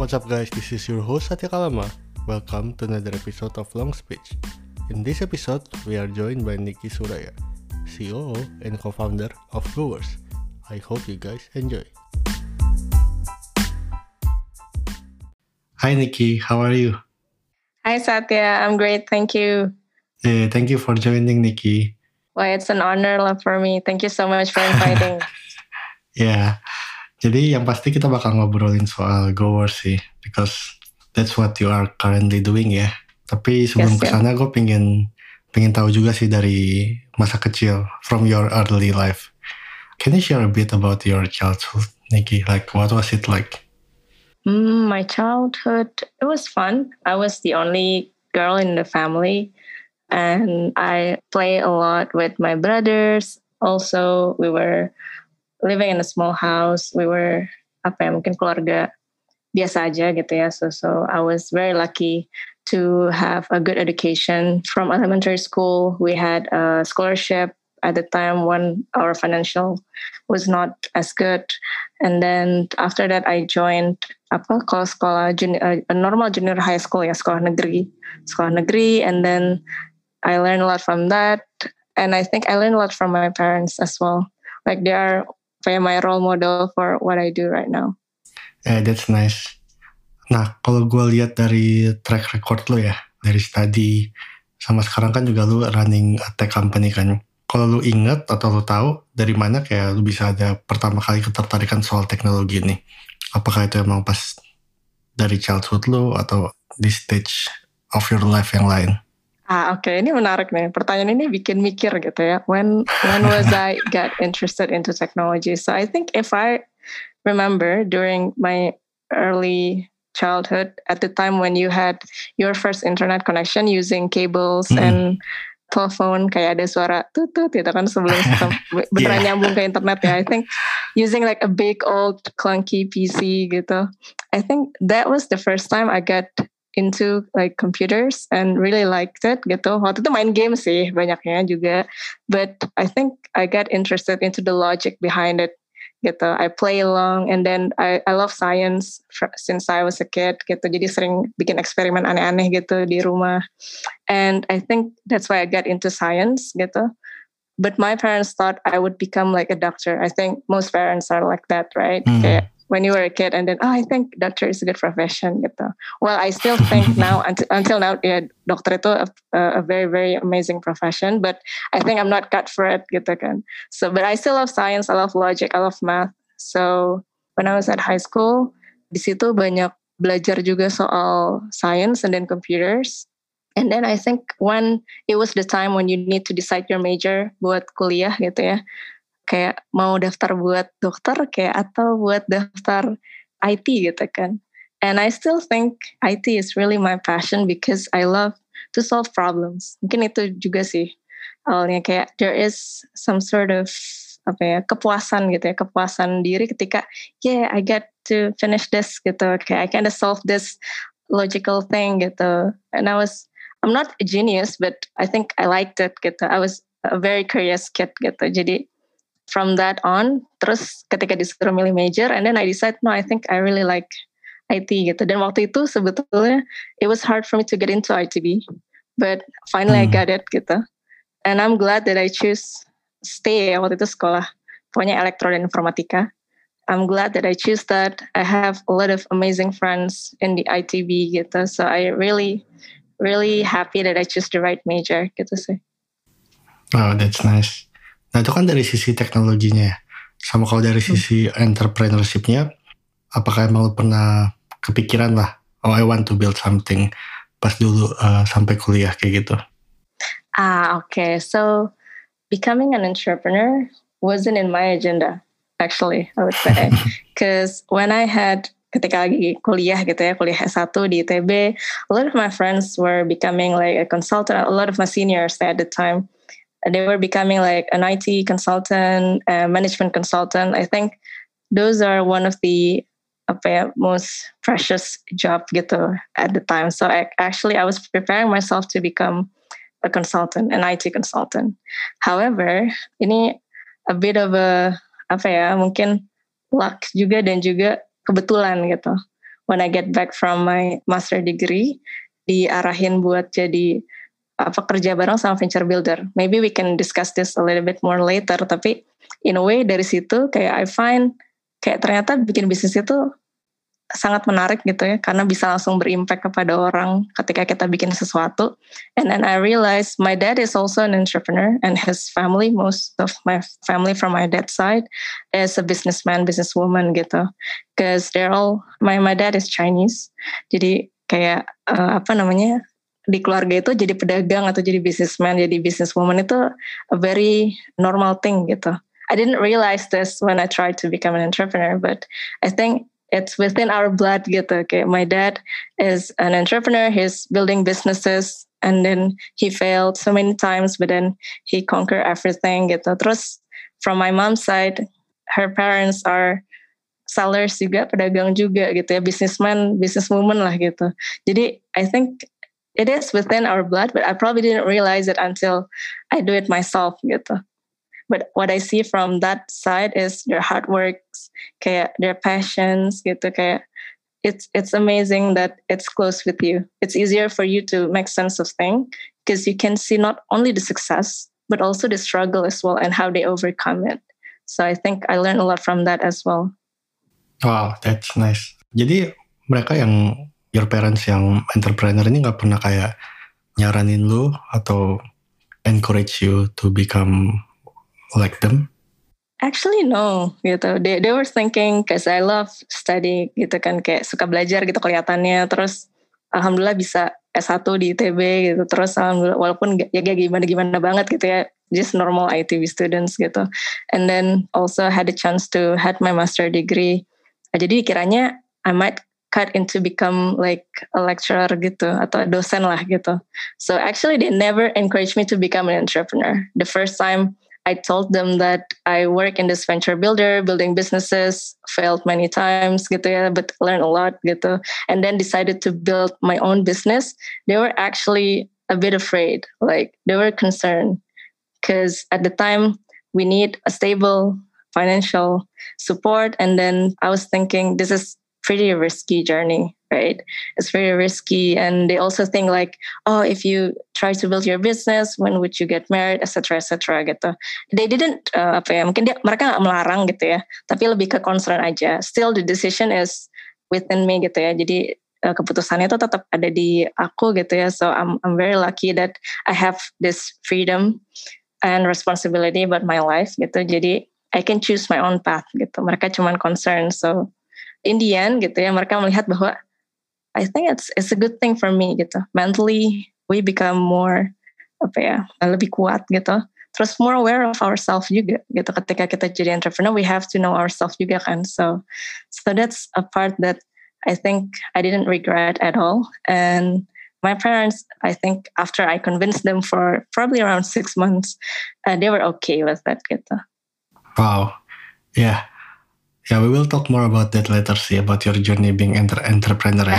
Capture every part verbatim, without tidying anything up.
What's up guys, this is your host Satya Kalama. Welcome to another episode of Long Speech. In this episode, we are joined by Nikki Suraya, C O O and co-founder of Goers. I hope you guys enjoy. Hi Nikki, how are you? Hi Satya, I'm great, thank you. Uh, thank you for joining, Nikki. Well, it's an honor for me. Thank you so much for inviting. Yeah, jadi yang pasti kita bakal ngobrolin soal Goers sih, because that's what you are currently doing ya. Tapi sebelum yes, kesana, yeah. gue pengen pengen tahu juga sih dari masa kecil, from your early life. Can you share a bit about your childhood, Nikki? Like, what was it like? Mm, my childhood, it was fun. I was the only girl in the family. And I play a lot with my brothers. Also, we were living in a small house. We were, apa ya, mungkin keluarga biasa aja gitu ya. So, so I was very lucky to have a good education. From elementary school, we had a scholarship at the time when our financial was not as good. And then after that, I joined apa kalau sekolah junior, a normal junior high school ya, sekolah negeri, sekolah negeri. And then I learned a lot from that, and I think I learned a lot from my parents as well. Like they are my role model for what I do right now. Eh, that's nice. Nah, kalau gue lihat dari track record lo ya, dari study sama sekarang kan juga lo running a tech company kan. Kalau lo ingat atau lo tahu dari mana kayak lo bisa ada pertama kali ketertarikan soal teknologi ini? Apakah itu emang pas dari childhood lo atau di stage of your life yang lain? Ah, oke, okay. Ini menarik nih. Pertanyaan ini bikin mikir gitu ya. When when was I got interested into technology? So I think if I remember during my early childhood, at the time when you had your first internet connection using cables hmm. and telephone, kayak ada suara tutut gitu kan sebelum beneran yeah. nyambung ke internet ya. I think using like a big old clunky P C gitu. I think that was the first time I got into like computers and really liked it gitu. Waktu itu main game sih banyaknya juga, but I think I got interested into the logic behind it gitu. I play along and then I, I love science for, since I was a kid gitu, jadi sering bikin eksperimen aneh-aneh gitu di rumah, and I think that's why I got into science gitu. But my parents thought I would become like a doctor. I think most parents are like that, right? Mm. Kayak when you were a kid, and then, oh, I think doctor is a good profession, gitu. Well, I still think now, until, until now, yeah, dokter itu a, a very, very amazing profession, but I think I'm not cut for it, gitu kan. So, but I still love science, I love logic, I love math. So, when I was at high school, di situ banyak belajar juga soal science and then computers. And then I think when, it was the time when you need to decide your major buat kuliah, gitu ya. Kayak mau daftar buat dokter kayak atau buat daftar I T gitu kan. And I still think I T is really my passion because I love to solve problems. Mungkin itu juga sih awalnya, kayak there is some sort of apa ya, kepuasan gitu ya, kepuasan diri ketika yeah I get to finish this gitu, kayak I kind of solve this logical thing gitu. And I was, I'm not a genius but I think I liked it gitu. I was a very curious kid gitu. Jadi from that on, terus ketika disuruh milih major, and then I decide, no, I think I really like I T gitu. Dan waktu itu sebetulnya, it was hard for me to get into I T B, but finally mm. I got it gitu. And I'm glad that I choose stay ya, waktu itu sekolah, pokoknya elektro dan informatika. I'm glad that I choose that. I have a lot of amazing friends in the I T B gitu. So I really, really happy that I choose the right major gitu sih. Oh, that's nice. Nah itu kan dari sisi teknologinya ya. Sama kalau dari sisi entrepreneurship-nya, apakah emang lo pernah kepikiran lah, oh I want to build something pas dulu uh, sampai kuliah kayak gitu? Ah oke, okay. So becoming an entrepreneur wasn't in my agenda actually, I would say. Because when I had, ketika lagi kuliah gitu ya, kuliah S satu di I T B, a lot of my friends were becoming like a consultant, a lot of my seniors at the time. They were becoming like an I T consultant, a management consultant. I think those are one of the apa ya, most precious job gitu at the time. So I, actually, I was preparing myself to become a consultant, an I T consultant. However, ini a bit of a apa ya, mungkin luck juga dan juga kebetulan gitu. when I get back from my master degree, diarahin buat jadi apa kerja bareng sama venture builder. Maybe we can discuss this a little bit more later. Tapi in a way dari situ kayak I find kayak ternyata bikin bisnis itu sangat menarik gitu ya, karena bisa langsung berimpact kepada orang ketika kita bikin sesuatu. And then I realized my dad is also an entrepreneur, and his family, most of my family from my dad's side, is a businessman, businesswoman gitu. Because they're all my my dad is Chinese. Jadi kayak uh, apa namanya? di keluarga itu jadi pedagang atau jadi businessman, jadi businesswoman itu a very normal thing gitu. I didn't realize this when I tried to become an entrepreneur, but I think it's within our blood gitu. Okay, my dad is an entrepreneur, he's building businesses, and then he failed so many times, but then he conquered everything gitu. Terus from my mom's side, her parents are sellers juga, pedagang juga gitu ya, businessman, businesswoman lah gitu. Jadi I think it is within our blood, but I probably didn't realize it until I do it myself gitu. But what I see from that side is their hard works, kayak their passions gitu, kayak it's it's amazing that it's close with you. It's easier for you to make sense of things because you can see not only the success but also the struggle as well and how they overcome it. So I think I learned a lot from that as well. Wow, that's nice. Jadi mereka yang your parents yang entrepreneur ini gak pernah kayak nyaranin lu atau encourage you to become like them? Actually no, gitu. They, they were thinking, cause I love study gitu kan, kayak suka belajar gitu kelihatannya. Terus alhamdulillah bisa S satu di I T B gitu. Terus alhamdulillah, walaupun ya gimana-gimana banget gitu ya, just normal I T B students gitu. And then also had a chance to had my master degree. Nah, jadi kiranya I might cut into become like a lecturer gitu atau dosen lah gitu. So actually they never encouraged me to become an entrepreneur. The first time I told them that I work in this venture builder, building businesses, failed many times gitu ya, but learned a lot gitu. And then decided to build my own business. They were actually a bit afraid, like they were concerned, because at the time we need a stable financial support. And then I was thinking this is pretty risky journey, right? It's very risky. And they also think like, oh, if you try to build your business, when would you get married, et cetera, et cetera, gitu. They didn't, uh, apa ya, mungkin dia, mereka gak melarang gitu ya, tapi lebih ke concern aja. Still the decision is within me gitu ya, jadi uh, keputusannya itu tetap ada di aku gitu ya. So I'm, I'm very lucky that I have this freedom and responsibility about my life gitu. Jadi I can choose my own path gitu. Mereka cuman concern, so in the end gitu ya, mereka melihat bahwa I think it's it's a good thing for me gitu. Mentally we become more apa ya, lebih kuat gitu. Terus more aware of ourselves juga gitu. Ketika kita jadi entrepreneur, we have to know ourselves juga kan. So so that's a part that I think I didn't regret at all. And my parents, I think after I convinced them for probably around six months, uh, they were okay with that gitu. Wow, yeah. Yeah, we will talk more about that later sih, about your journey being enter entrepreneur ya.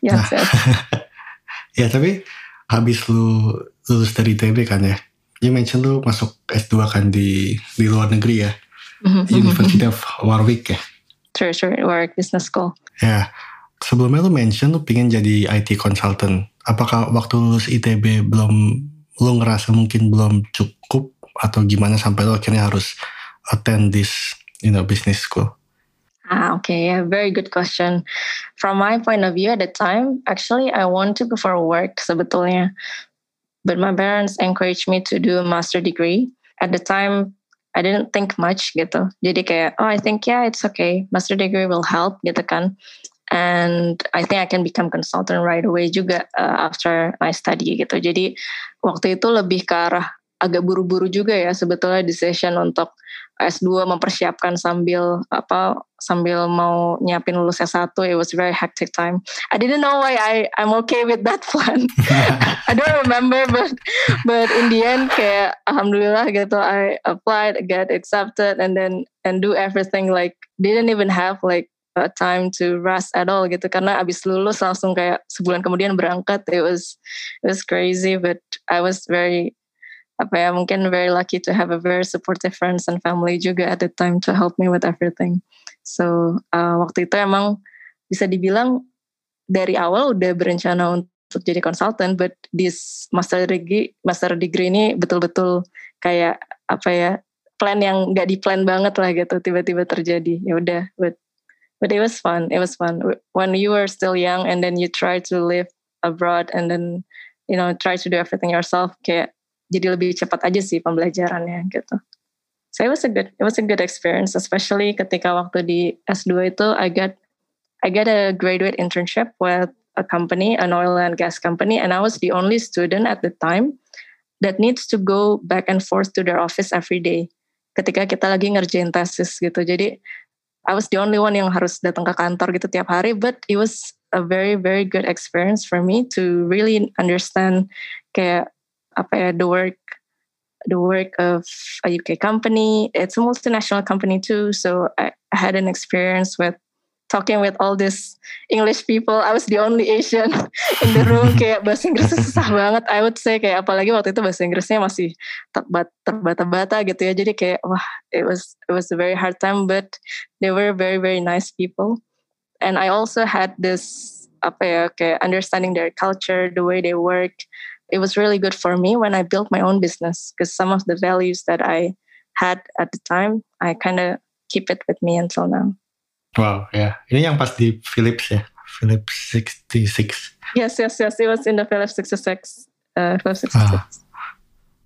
Yes, nah, yes. Ya, tapi habis lu lulus dari I T B kan ya, you mention lu masuk S dua kan di di luar negeri ya, mm-hmm. University of Warwick ya. True, true, Warwick Business School. Ya, sebelumnya lu mention lu pengen jadi I T consultant. Apakah waktu lulus I T B belum lu ngerasa mungkin belum cukup atau gimana sampai lu akhirnya harus attend this, you know, business school? Ah, okay, yeah, very good question. From my point of view at the time, actually I want to go for work sebetulnya. But my parents encouraged me to do a master degree. At the time, I didn't think much gitu. Jadi kayak, oh I think yeah, it's okay. Master degree will help gitu kan. And I think I can become consultant right away juga uh, after my study gitu. Jadi waktu itu lebih ke arah agak buru-buru juga ya sebetulnya decision untuk S dua, mempersiapkan sambil apa sambil mau nyiapin lulus S satu. It was very hectic time. I didn't know why I I'm okay with that plan. I don't remember, but but in the end kayak alhamdulillah gitu, I applied, got accepted, and then and do everything, like didn't even have like a time to rest at all gitu, karena abis lulus langsung kayak sebulan kemudian berangkat. It was it was crazy, but I was very apa ya, mungkin very lucky to have a very supportive friends and family juga at the time to help me with everything. So uh, waktu itu emang bisa dibilang dari awal udah berencana untuk jadi konsultan, but this master degree, master degree ini betul-betul kayak apa ya, plan yang nggak di-plan banget lah gitu, tiba-tiba terjadi. Ya udah, but but it was fun, it was fun. When you were still young and then you try to live abroad and then you know try to do everything yourself, kayak jadi lebih cepat aja sih pembelajarannya gitu. So it was a good, it was a good experience, especially ketika waktu di S dua itu I got I got a graduate internship with a company, an oil and gas company, and I was the only student at the time that needs to go back and forth to their office every day. Ketika kita lagi ngerjain tesis gitu, jadi I was the only one yang harus datang ke kantor gitu tiap hari. But it was a very very good experience for me to really understand kayak apa ya, the work the work of a U K company. It's a multinational company too, so I had an experience with talking with all these English people. I was the only Asian in the room. Kayak bahasa Inggrisnya susah banget. I would say kayak apalagi waktu itu bahasa Inggrisnya masih terbata-bata gitu ya. Jadi kayak wah, it was it was a very hard time, but they were very very nice people. And I also had this apa ya, kayak understanding their culture, the way they work. It was really good for me when I built my own business because some of the values that I had at the time, I kind of keep it with me until now. Wow, ya. Yeah. Ini yang pas di Philips ya, Philips sixty-six. Yes, yes, yes. It was in the Philips sixty-six. Uh, Philips sixty-six. Ah.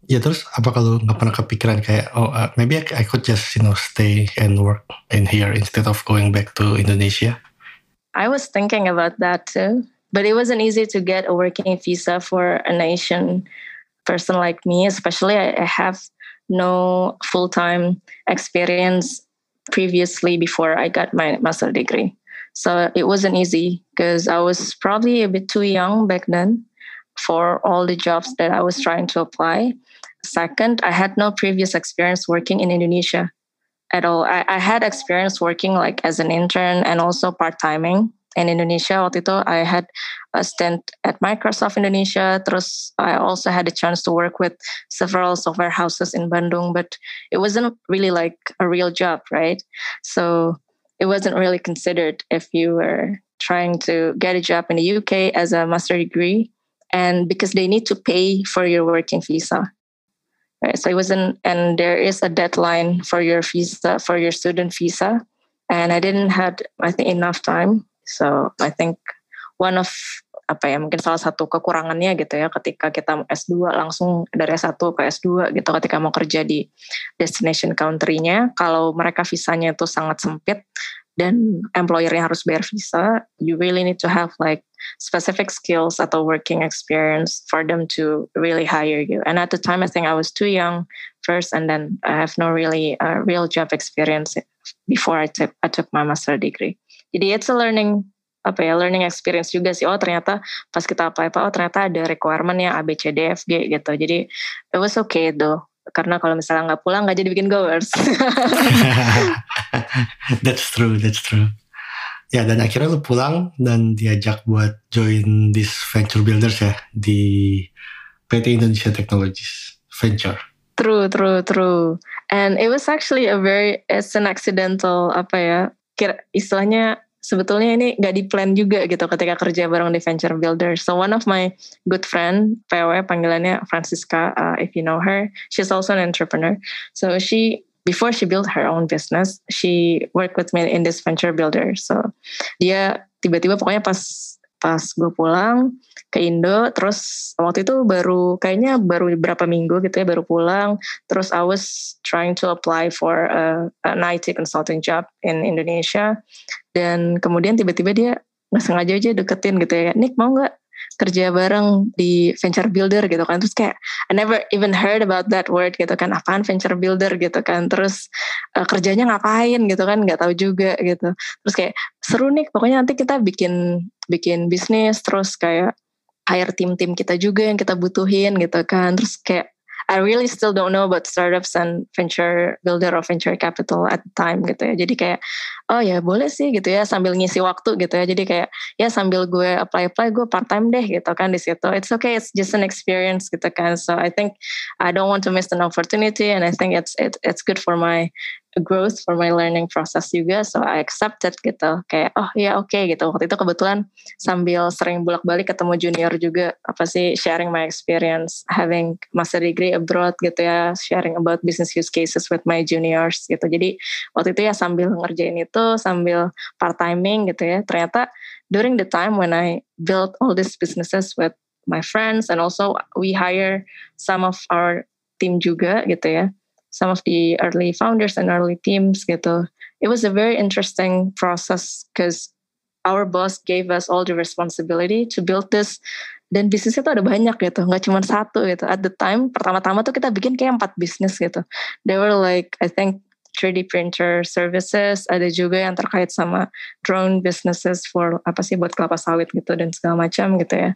Ya, terus apa kalau nggak pernah kepikiran kayak, oh, uh, maybe I could just, you know, stay and work in here instead of going back to Indonesia? I was thinking about that too, but it wasn't easy to get a working visa for an Asian person like me, especially I have no full-time experience previously before I got my master degree. So it wasn't easy because I was probably a bit too young back then for all the jobs that I was trying to apply. Second, I had no previous experience working in Indonesia at all. I, I had experience working like as an intern and also part-timing in Indonesia. Waktu itu I had a stint at Microsoft Indonesia. Terus I also had a chance to work with several software houses in Bandung, but it wasn't really like a real job, right? So it wasn't really considered if you were trying to get a job in the U K as a master degree, and because they need to pay for your working visa. Right? So it wasn't, and there is a deadline for your visa, for your student visa, and I didn't had, I think, enough time. So I think one of apa ya, mungkin salah satu kekurangannya gitu ya ketika kita S dua langsung dari S satu ke S dua gitu, ketika mau kerja di destination country-nya, kalau mereka visanya itu sangat sempit dan employer-nya harus bayar visa, you really need to have like specific skills atau working experience for them to really hire you. And at the time I think I was too young first, and then I have no really uh, real job experience before I took I took my master degree. Jadi it's a learning apa ya, learning experience juga sih. Oh ternyata pas kita apply, oh ternyata ada requirement-nya A, B, C, D, F, G gitu. Jadi it was okay though. Karena kalau misalnya nggak pulang nggak jadi bikin Goers. That's true, that's true. Ya, dan akhirnya lu pulang dan diajak buat join this venture builders ya di P T Indonesia Technologies Venture. True, true, true. And it was actually a very, it's an accidental apa ya, kira istilahnya sebetulnya ini gak di plan juga gitu ketika kerja bareng di Venture Builder. So one of my good friend, P W panggilannya Francisca, uh, if you know her, she's also an entrepreneur. So she, before she built her own business, she worked with me in this Venture Builder. So dia tiba-tiba pokoknya pas pas gue pulang ke Indo, terus waktu itu baru kayaknya baru berapa minggu gitu ya baru pulang, terus I was trying to apply for a, an I T consulting job in Indonesia, dan kemudian tiba-tiba dia nggak sengaja aja deketin gitu ya, Nick mau nggak kerja bareng di venture builder gitu kan, terus kayak I never even heard about that word gitu kan, apaan venture builder gitu kan, terus uh, kerjanya ngapain gitu kan, nggak tahu juga gitu, terus kayak seru Nick, pokoknya nanti kita bikin bikin bisnis, terus kayak hire tim-tim kita juga yang kita butuhin gitu kan, terus kayak I really still don't know about startups and venture builder or venture capital at the time gitu ya, jadi kayak oh ya boleh sih gitu ya, sambil ngisi waktu gitu ya, jadi kayak ya sambil gue apply-apply gue part time deh gitu kan di situ, it's okay, it's just an experience gitu kan, so I think I don't want to miss an opportunity, and I think it's it, it's good for my a growth for my learning process juga, so I accepted gitu, kayak oh ya oke okay, gitu. Waktu itu kebetulan sambil sering bolak-balik ketemu junior juga, apa sih, sharing my experience having master degree abroad gitu ya, sharing about business use cases with my juniors gitu. Jadi waktu itu ya sambil ngerjain itu, sambil part timing gitu ya, ternyata during the time when I built all these businesses with my friends, and also we hire some of our team juga gitu ya, some of the early founders and early teams gitu. It was a very interesting process because our boss gave us all the responsibility to build this. Dan bisnisnya tuh ada banyak gitu, gak cuma satu gitu. At the time, pertama-tama tuh kita bikin kayak empat bisnis gitu. They were like, I think three D printer services, ada juga yang terkait sama drone businesses for apa sih, buat kelapa sawit gitu dan segala macam gitu ya.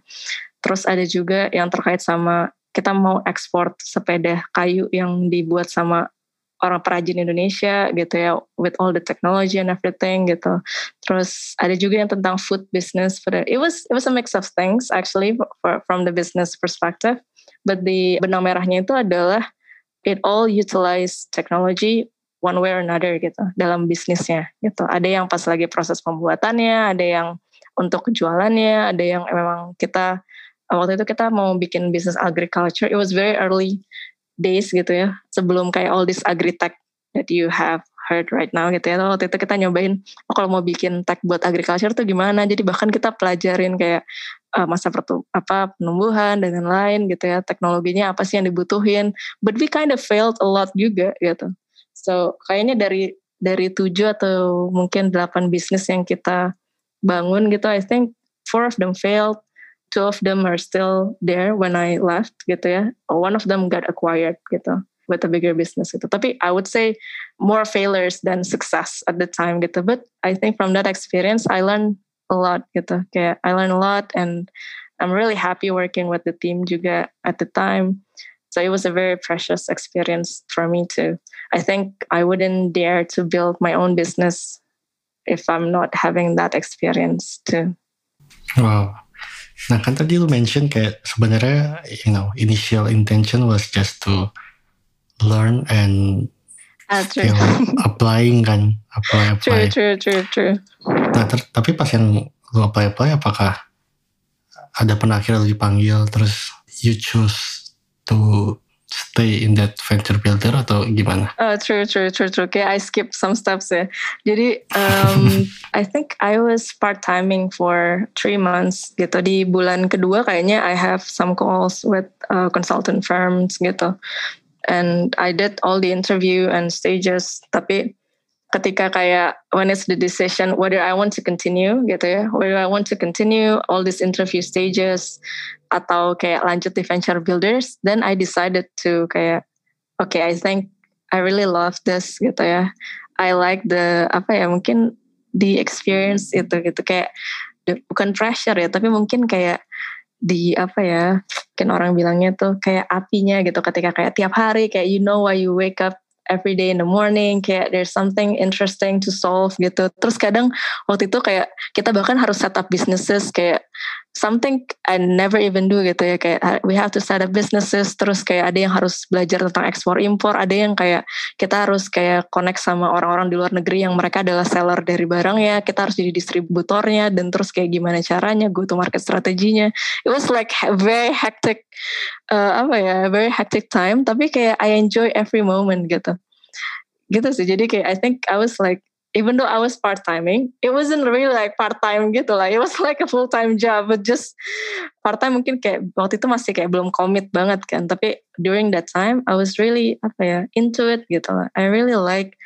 Terus ada juga yang terkait sama kita mau ekspor sepeda kayu yang dibuat sama orang perajin Indonesia gitu ya, with all the technology and everything gitu. Terus ada juga yang tentang food business. For the, it was it was a mix of things actually for, from the business perspective. But the benang merahnya itu adalah it all utilize technology one way or another gitu dalam bisnisnya gitu. Ada yang pas lagi proses pembuatannya, ada yang untuk jualannya, ada yang memang kita waktu itu kita mau bikin business agriculture. It was very early days gitu ya, sebelum kayak all this agri-tech that you have heard right now gitu ya. Waktu itu kita nyobain, oh, kalau mau bikin tech buat agriculture tuh gimana. Jadi bahkan kita pelajarin kayak uh, masa pertu- apa, penumbuhan dan lain-lain gitu ya, teknologinya apa sih yang dibutuhin. But we kind of failed a lot juga gitu. So kayaknya dari dari tujuh atau mungkin delapan bisnis yang kita bangun gitu, I think four of them failed. Two of them are still there when I left gitu ya. One of them got acquired gitu with a bigger business gitu. Tapi I would say more failures than success at the time gitu. But I think from that experience I learned a lot gitu. Kayak I learned a lot and I'm really happy working with the team juga at the time. So it was a very precious experience for me too. I think I wouldn't dare to build my own business if I'm not having that experience too. Wow. Nah kan tadi lu mention kayak sebenarnya, you know, initial intention was just to learn and still applying kan, apply apply. True, true, true, true. Nah ter- tapi pas yang lu apply apply, apakah ada pernah akhirnya lu dipanggil terus you choose to stay in that venture builder atau gimana? Oh, true, true, true, true. Okay, I skip some steps ya. Jadi, um, I think I was part timing for three months gitu. Di bulan kedua kayaknya I have some calls with uh, consultant firms gitu. And I did all the interview and stages. Tapi ketika kayak when it's the decision whether I want to continue gitu ya, whether I want to continue all these interview stages atau kayak lanjut di venture builders, then I decided to kayak okay, I think I really love this gitu ya, I like the apa ya, mungkin the experience itu gitu, kayak bukan pressure ya, tapi mungkin kayak di apa ya, mungkin orang bilangnya tuh kayak apinya gitu, ketika kayak tiap hari kayak you know why you wake up every day in the morning, kayak there's something interesting to solve gitu. Terus kadang waktu itu kayak kita bahkan harus set up businesses, kayak something I never even do gitu ya, kayak we have to set up businesses. Terus kayak ada yang harus belajar tentang ekspor impor, ada yang kayak kita harus kayak connect sama orang-orang di luar negeri yang mereka adalah seller dari barangnya, kita harus jadi distributornya, dan terus kayak gimana caranya go to market strateginya. It was like very hectic Uh, apa ya, very hectic time, tapi kayak I enjoy every moment gitu gitu sih. Jadi kayak I think I was like, even though I was part timing, it wasn't really like part time gitu lah, it was like a full time job, but just part time. Mungkin kayak waktu itu masih kayak belum komit banget kan, tapi during that time I was really apa ya, into it gitu lah. I really like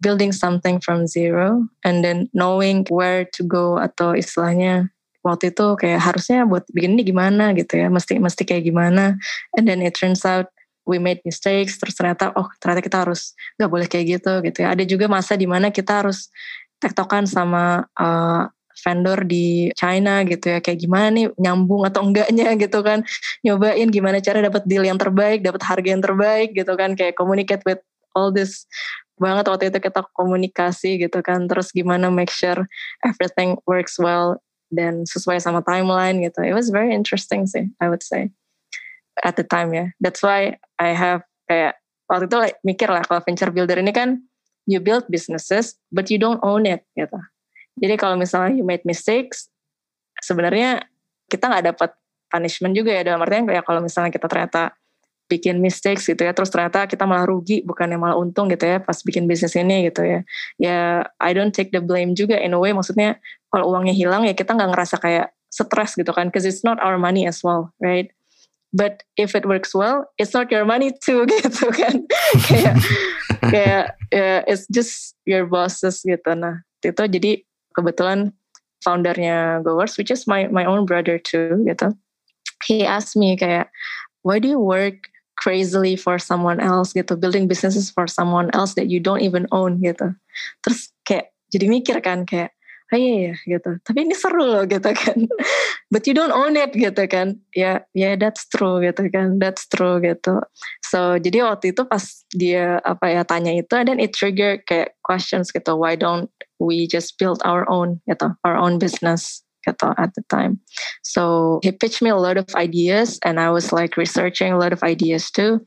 building something from zero and then knowing where to go, atau istilahnya waktu itu kayak harusnya buat bikin ini gimana gitu ya, mesti mesti kayak gimana. And then it turns out we made mistakes, terus ternyata oh ternyata kita harus nggak boleh kayak gitu gitu ya. Ada juga masa di mana kita harus tektokan sama uh, vendor di China gitu ya, kayak gimana nih nyambung atau enggaknya gitu kan, nyobain gimana cara dapat deal yang terbaik, dapat harga yang terbaik gitu kan, kayak communicate with all this banget. Waktu itu kita komunikasi gitu kan, terus gimana make sure everything works well dan sesuai sama timeline gitu. It was very interesting sih, I would say at the time ya. That's why I have kayak waktu itu like, mikir lah kalau venture builder ini kan you build businesses, but you don't own it, gitu. Jadi kalau misalnya you made mistakes, sebenarnya kita nggak dapat punishment juga ya, dalam artian kayak kalau misalnya kita ternyata bikin mistakes gitu ya, terus ternyata kita malah rugi, bukannya malah untung gitu ya, pas bikin bisnis ini gitu ya. Ya, I don't take the blame juga in a way, maksudnya kalau uangnya hilang ya kita nggak ngerasa kayak stres gitu kan, because it's not our money as well, right? But if it works well, it's not your money too, gitu kan. kayak, kayak yeah, it's just your bosses gitu. Nah, itu jadi kebetulan foundernya Goers, which is my my own brother too, gitu. He asked me kayak, why do you work crazily for someone else, gitu, building businesses for someone else that you don't even own, gitu. Terus kayak, jadi mikir kan kayak, oh iya, iya gitu. Tapi ini seru loh gitu kan. But you don't own it gitu kan. Ya, yeah, yeah, that's true gitu kan. That's true gitu. So jadi waktu itu pas dia apa ya tanya itu, and then it trigger kayak questions gitu. Why don't we just build our own gitu, our own business gitu at the time. So he pitched me a lot of ideas, and I was like researching a lot of ideas too,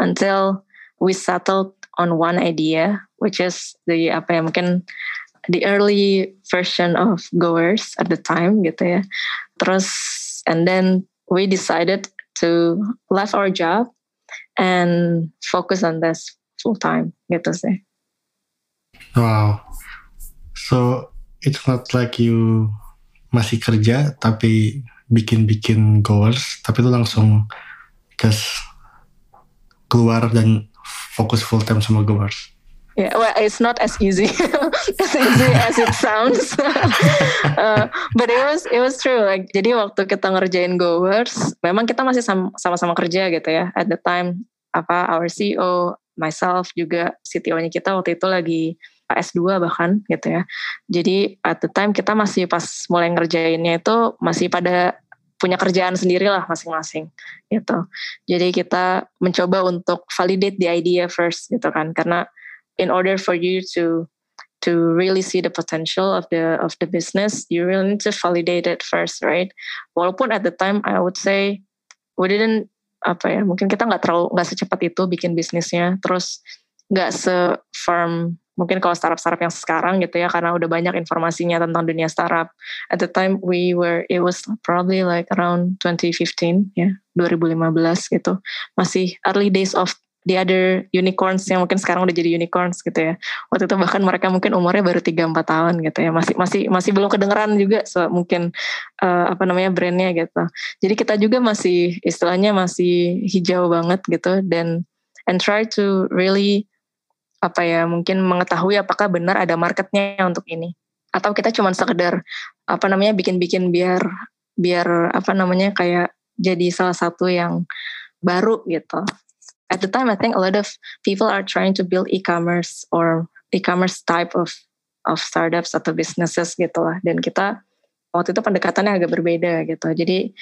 until we settled on one idea, which is the apa ya mungkin the early version of Goers at the time gitu ya. Terus, and then we decided to leave our job and focus on this full time gitu sih. Wow. So it's not like you masih kerja tapi bikin-bikin Goers, tapi lu langsung just keluar dan fokus full time sama Goers. Yeah, well, it's not as easy as easy as it sounds, uh, but it was it was true. Like, jadi waktu kita ngerjain Goers, memang kita masih sama, sama-sama kerja gitu ya. At the time, apa our C E O, myself juga C T O-nya kita waktu itu lagi S dua bahkan gitu ya. Jadi at the time kita masih pas mulai ngerjainnya itu masih pada punya kerjaan sendiri lah masing-masing gitu. Jadi kita mencoba untuk validate the idea first gitu kan, karena in order for you to to really see the potential of the of the business, you really need to validate it first, right? Walaupun at the time, I would say we didn't apa ya, mungkin kita nggak terlalu nggak secepat itu bikin bisnisnya, terus nggak se-firm mungkin kalau startup-startup yang sekarang gitu ya, karena udah banyak informasinya tentang dunia startup. At the time we were, it was probably like around twenty fifteen ya, dua ribu lima belas gitu, masih early days of the other unicorns yang mungkin sekarang udah jadi unicorns gitu ya. Waktu itu bahkan mereka mungkin umurnya baru tiga sampai empat tahun gitu ya. Masih masih masih belum kedengeran juga so, mungkin uh, apa namanya brandnya gitu. Jadi kita juga masih istilahnya masih hijau banget gitu, dan and try to really apa ya mungkin mengetahui apakah benar ada marketnya untuk ini. Atau kita cuma sekedar apa namanya bikin-bikin biar biar apa namanya kayak jadi salah satu yang baru gitu. At the time, I think a lot of people are trying to build e-commerce or e-commerce type of of startups atau businesses gitulah. Dan kita waktu itu pendekatannya agak berbeda gitu. Jadi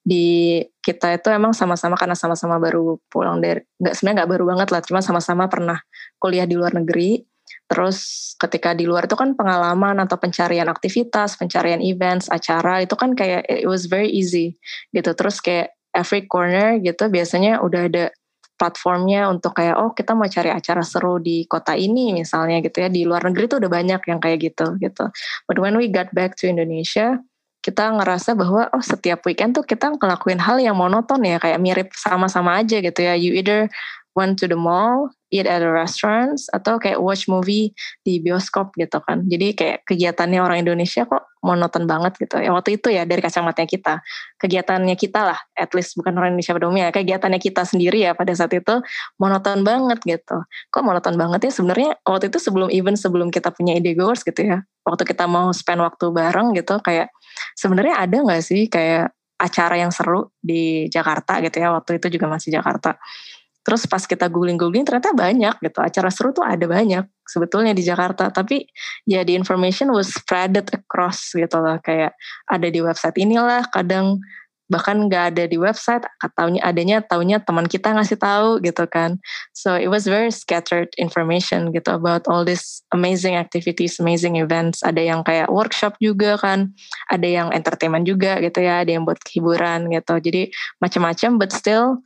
di kita itu emang sama-sama karena sama-sama baru pulang dari, nggak sebenarnya nggak baru banget lah, cuma sama-sama pernah kuliah di luar negeri. Terus ketika di luar itu kan pengalaman atau pencarian aktivitas, pencarian events, acara itu kan kayak it was very easy gitu. Terus kayak every corner gitu biasanya udah ada platformnya untuk kayak oh kita mau cari acara seru di kota ini misalnya gitu ya, di luar negeri tuh udah banyak yang kayak gitu gitu. But when we got back to Indonesia, kita ngerasa bahwa oh setiap weekend tuh kita ngelakuin hal yang monoton ya, kayak mirip sama-sama aja gitu ya. You either went to the mall, eat at the restaurants, atau kayak watch movie di bioskop gitu kan. Jadi kayak kegiatannya orang Indonesia kok monoton banget gitu ya waktu itu ya, dari kacamatanya kita, kegiatannya kita lah, at least bukan orang Indonesia pada umumnya, kegiatannya kita sendiri ya pada saat itu monoton banget gitu. Kok monoton banget ya, sebenarnya waktu itu sebelum event, sebelum kita punya ide Goers gitu ya, waktu kita mau spend waktu bareng gitu, kayak sebenarnya ada nggak sih kayak acara yang seru di Jakarta gitu ya, waktu itu juga masih Jakarta. Terus pas kita googling-googling ternyata banyak gitu. Acara seru tuh ada banyak sebetulnya di Jakarta. Tapi ya the information was spreaded across gitu lah. Kayak ada di website inilah, kadang bahkan gak ada di website. Taunya adanya, taunya teman kita ngasih tahu gitu kan. So it was very scattered information gitu about all these amazing activities, amazing events. Ada yang kayak workshop juga kan. Ada yang entertainment juga gitu ya. Ada yang buat hiburan gitu. Jadi macam-macam, but still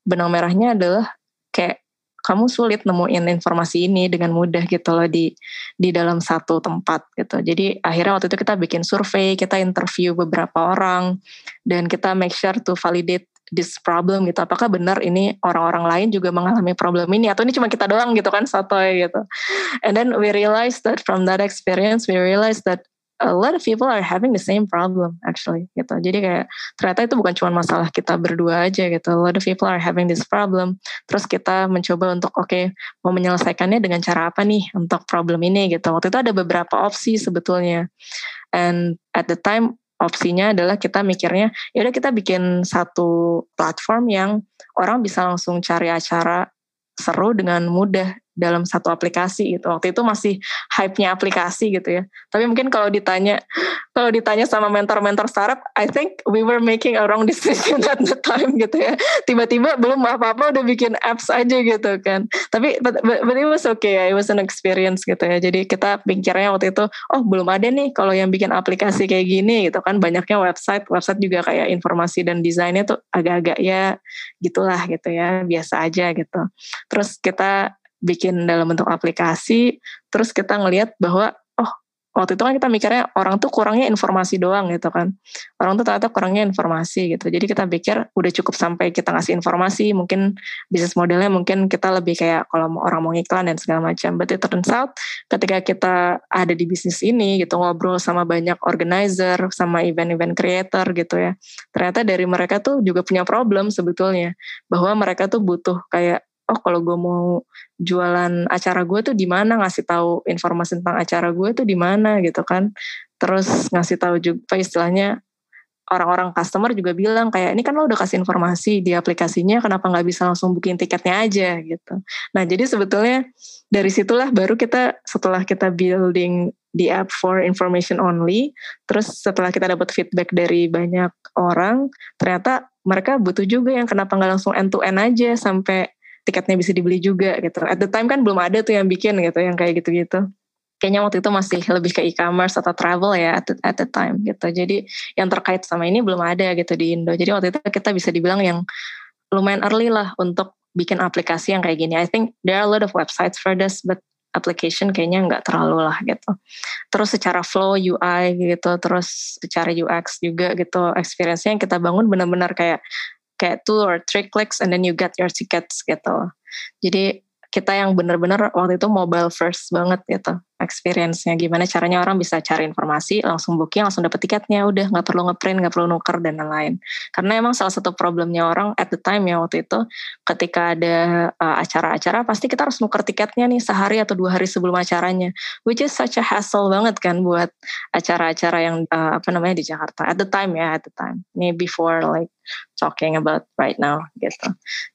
benang merahnya adalah kayak kamu sulit nemuin informasi ini dengan mudah gitu loh di di dalam satu tempat gitu. Jadi akhirnya waktu itu kita bikin survei, kita interview beberapa orang, dan kita make sure to validate this problem gitu. Apakah benar ini orang-orang lain juga mengalami problem ini, atau ini cuma kita doang gitu kan, sotoy gitu. And then we realized that from that experience, we realized that a lot of people are having the same problem actually gitu. Jadi kayak ternyata itu bukan cuma masalah kita berdua aja gitu. A lot of people are having this problem. Terus kita mencoba untuk oke, okay, mau menyelesaikannya dengan cara apa nih untuk problem ini gitu. Waktu itu ada beberapa opsi sebetulnya. And at the time opsinya adalah kita mikirnya yaudah kita bikin satu platform yang orang bisa langsung cari acara seru dengan mudah dalam satu aplikasi gitu. Waktu itu masih hype-nya aplikasi gitu ya. Tapi mungkin kalau ditanya kalau ditanya sama mentor-mentor startup, I think we were making a wrong decision at the time gitu ya. Tiba-tiba belum apa-apa udah bikin apps aja gitu kan. Tapi but, but it was okay ya. It was an experience gitu ya. Jadi kita pikirnya waktu itu, oh belum ada nih kalau yang bikin aplikasi kayak gini gitu kan. Banyaknya website, website juga kayak informasi dan desainnya tuh agak-agak ya gitulah gitu ya, biasa aja gitu. Terus kita bikin dalam bentuk aplikasi, terus kita ngelihat bahwa oh waktu itu kan kita mikirnya orang tuh kurangnya informasi doang gitu kan, orang tuh ternyata kurangnya informasi gitu. Jadi kita pikir udah cukup sampai kita ngasih informasi, mungkin bisnis modelnya mungkin kita lebih kayak kalau orang mau iklan dan segala macam. But it turns out ketika kita ada di bisnis ini gitu, ngobrol sama banyak organizer, sama event-event creator gitu ya, ternyata dari mereka tuh juga punya problem sebetulnya, bahwa mereka tuh butuh kayak oh kalau gue mau jualan acara gue tuh di mana, ngasih tahu informasi tentang acara gue tuh di mana gitu kan. Terus ngasih tahu juga istilahnya orang-orang customer juga bilang kayak ini kan lo udah kasih informasi di aplikasinya, kenapa nggak bisa langsung booking tiketnya aja gitu. Nah jadi sebetulnya dari situlah baru kita setelah kita building the app for information only, terus setelah kita dapat feedback dari banyak orang, ternyata mereka butuh juga yang kenapa nggak langsung end to end aja sampai tiketnya bisa dibeli juga gitu. At the time kan belum ada tuh yang bikin gitu, yang kayak gitu-gitu. Kayaknya waktu itu masih lebih ke e-commerce atau travel ya at the, at the time gitu. Jadi yang terkait sama ini belum ada gitu di Indo. Jadi waktu itu kita bisa dibilang yang lumayan early lah untuk bikin aplikasi yang kayak gini. I think there are a lot of websites for this, but application kayaknya nggak terlalu lah gitu. Terus secara flow U I gitu, terus secara U X juga gitu, experience-nya yang kita bangun benar-benar kayak kayak two or three clicks and then you get your tickets gitu. Jadi kita yang benar-benar waktu itu mobile first banget gitu experience-nya. Gimana caranya orang bisa cari informasi, langsung booking, langsung dapet tiketnya, udah gak perlu ngeprint, gak perlu nuker dan lain-lain. Karena emang salah satu problemnya orang at the time ya waktu itu, ketika ada uh, acara-acara, pasti kita harus nuker tiketnya nih sehari atau dua hari sebelum acaranya, which is such a hassle banget kan buat acara-acara yang uh, apa namanya di Jakarta, at the time ya, at the time, ini before like talking about right now gitu.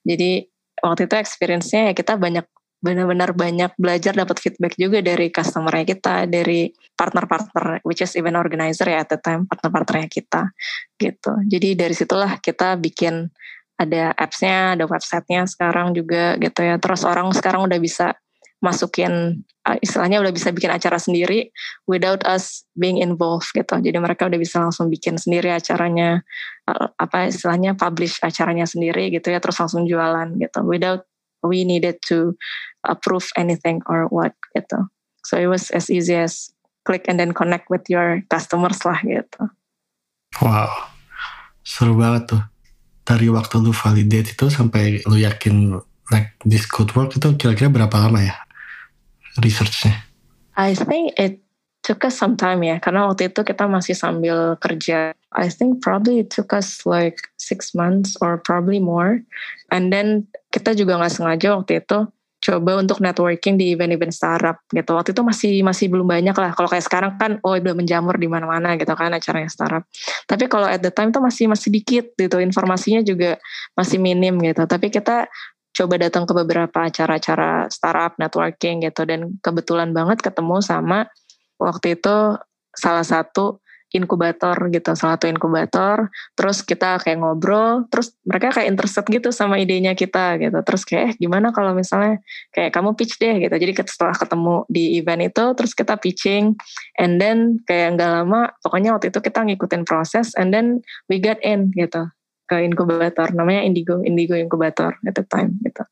Jadi waktu itu experience-nya ya kita banyak benar-benar banyak belajar, dapat feedback juga dari customer-nya kita, dari partner-partner, which is event organizer ya at the time, partner-partnernya kita gitu. Jadi dari situlah kita bikin ada apps-nya, ada website-nya sekarang juga gitu ya. Terus orang sekarang udah bisa masukin, istilahnya udah bisa bikin acara sendiri without us being involved gitu. Jadi mereka udah bisa langsung bikin sendiri acaranya, apa istilahnya publish acaranya sendiri gitu ya, terus langsung jualan gitu without we needed to approve anything or what gitu. So it was as easy as click and then connect with your customers lah gitu. Wow, seru banget tuh. Dari waktu lu validate itu sampai lu yakin like this could work itu kira-kira berapa lama ya researchnya? I think it took us some time ya, karena waktu itu kita masih sambil kerja. I think probably it took us like six months or probably more. And then kita juga nggak sengaja waktu itu coba untuk networking di event-event startup gitu. Waktu itu masih masih belum banyak lah. Kalau kayak sekarang kan, oh udah menjamur di mana-mana gitu kan acaranya startup. Tapi kalau at the time tuh masih masih dikit gitu. Informasinya juga masih minim gitu. Tapi kita coba datang ke beberapa acara-acara startup networking gitu, dan kebetulan banget ketemu sama waktu itu salah satu inkubator gitu, salah satu inkubator. Terus kita kayak ngobrol, terus mereka kayak interested gitu sama idenya kita gitu. Terus kayak eh, gimana kalau misalnya kayak kamu pitch deh gitu. Jadi setelah ketemu di event itu, terus kita pitching, and then kayak nggak lama, pokoknya waktu itu kita ngikutin proses, and then we got in gitu. ke inkubator, namanya Indigo, Indigo Incubator at the time gitu.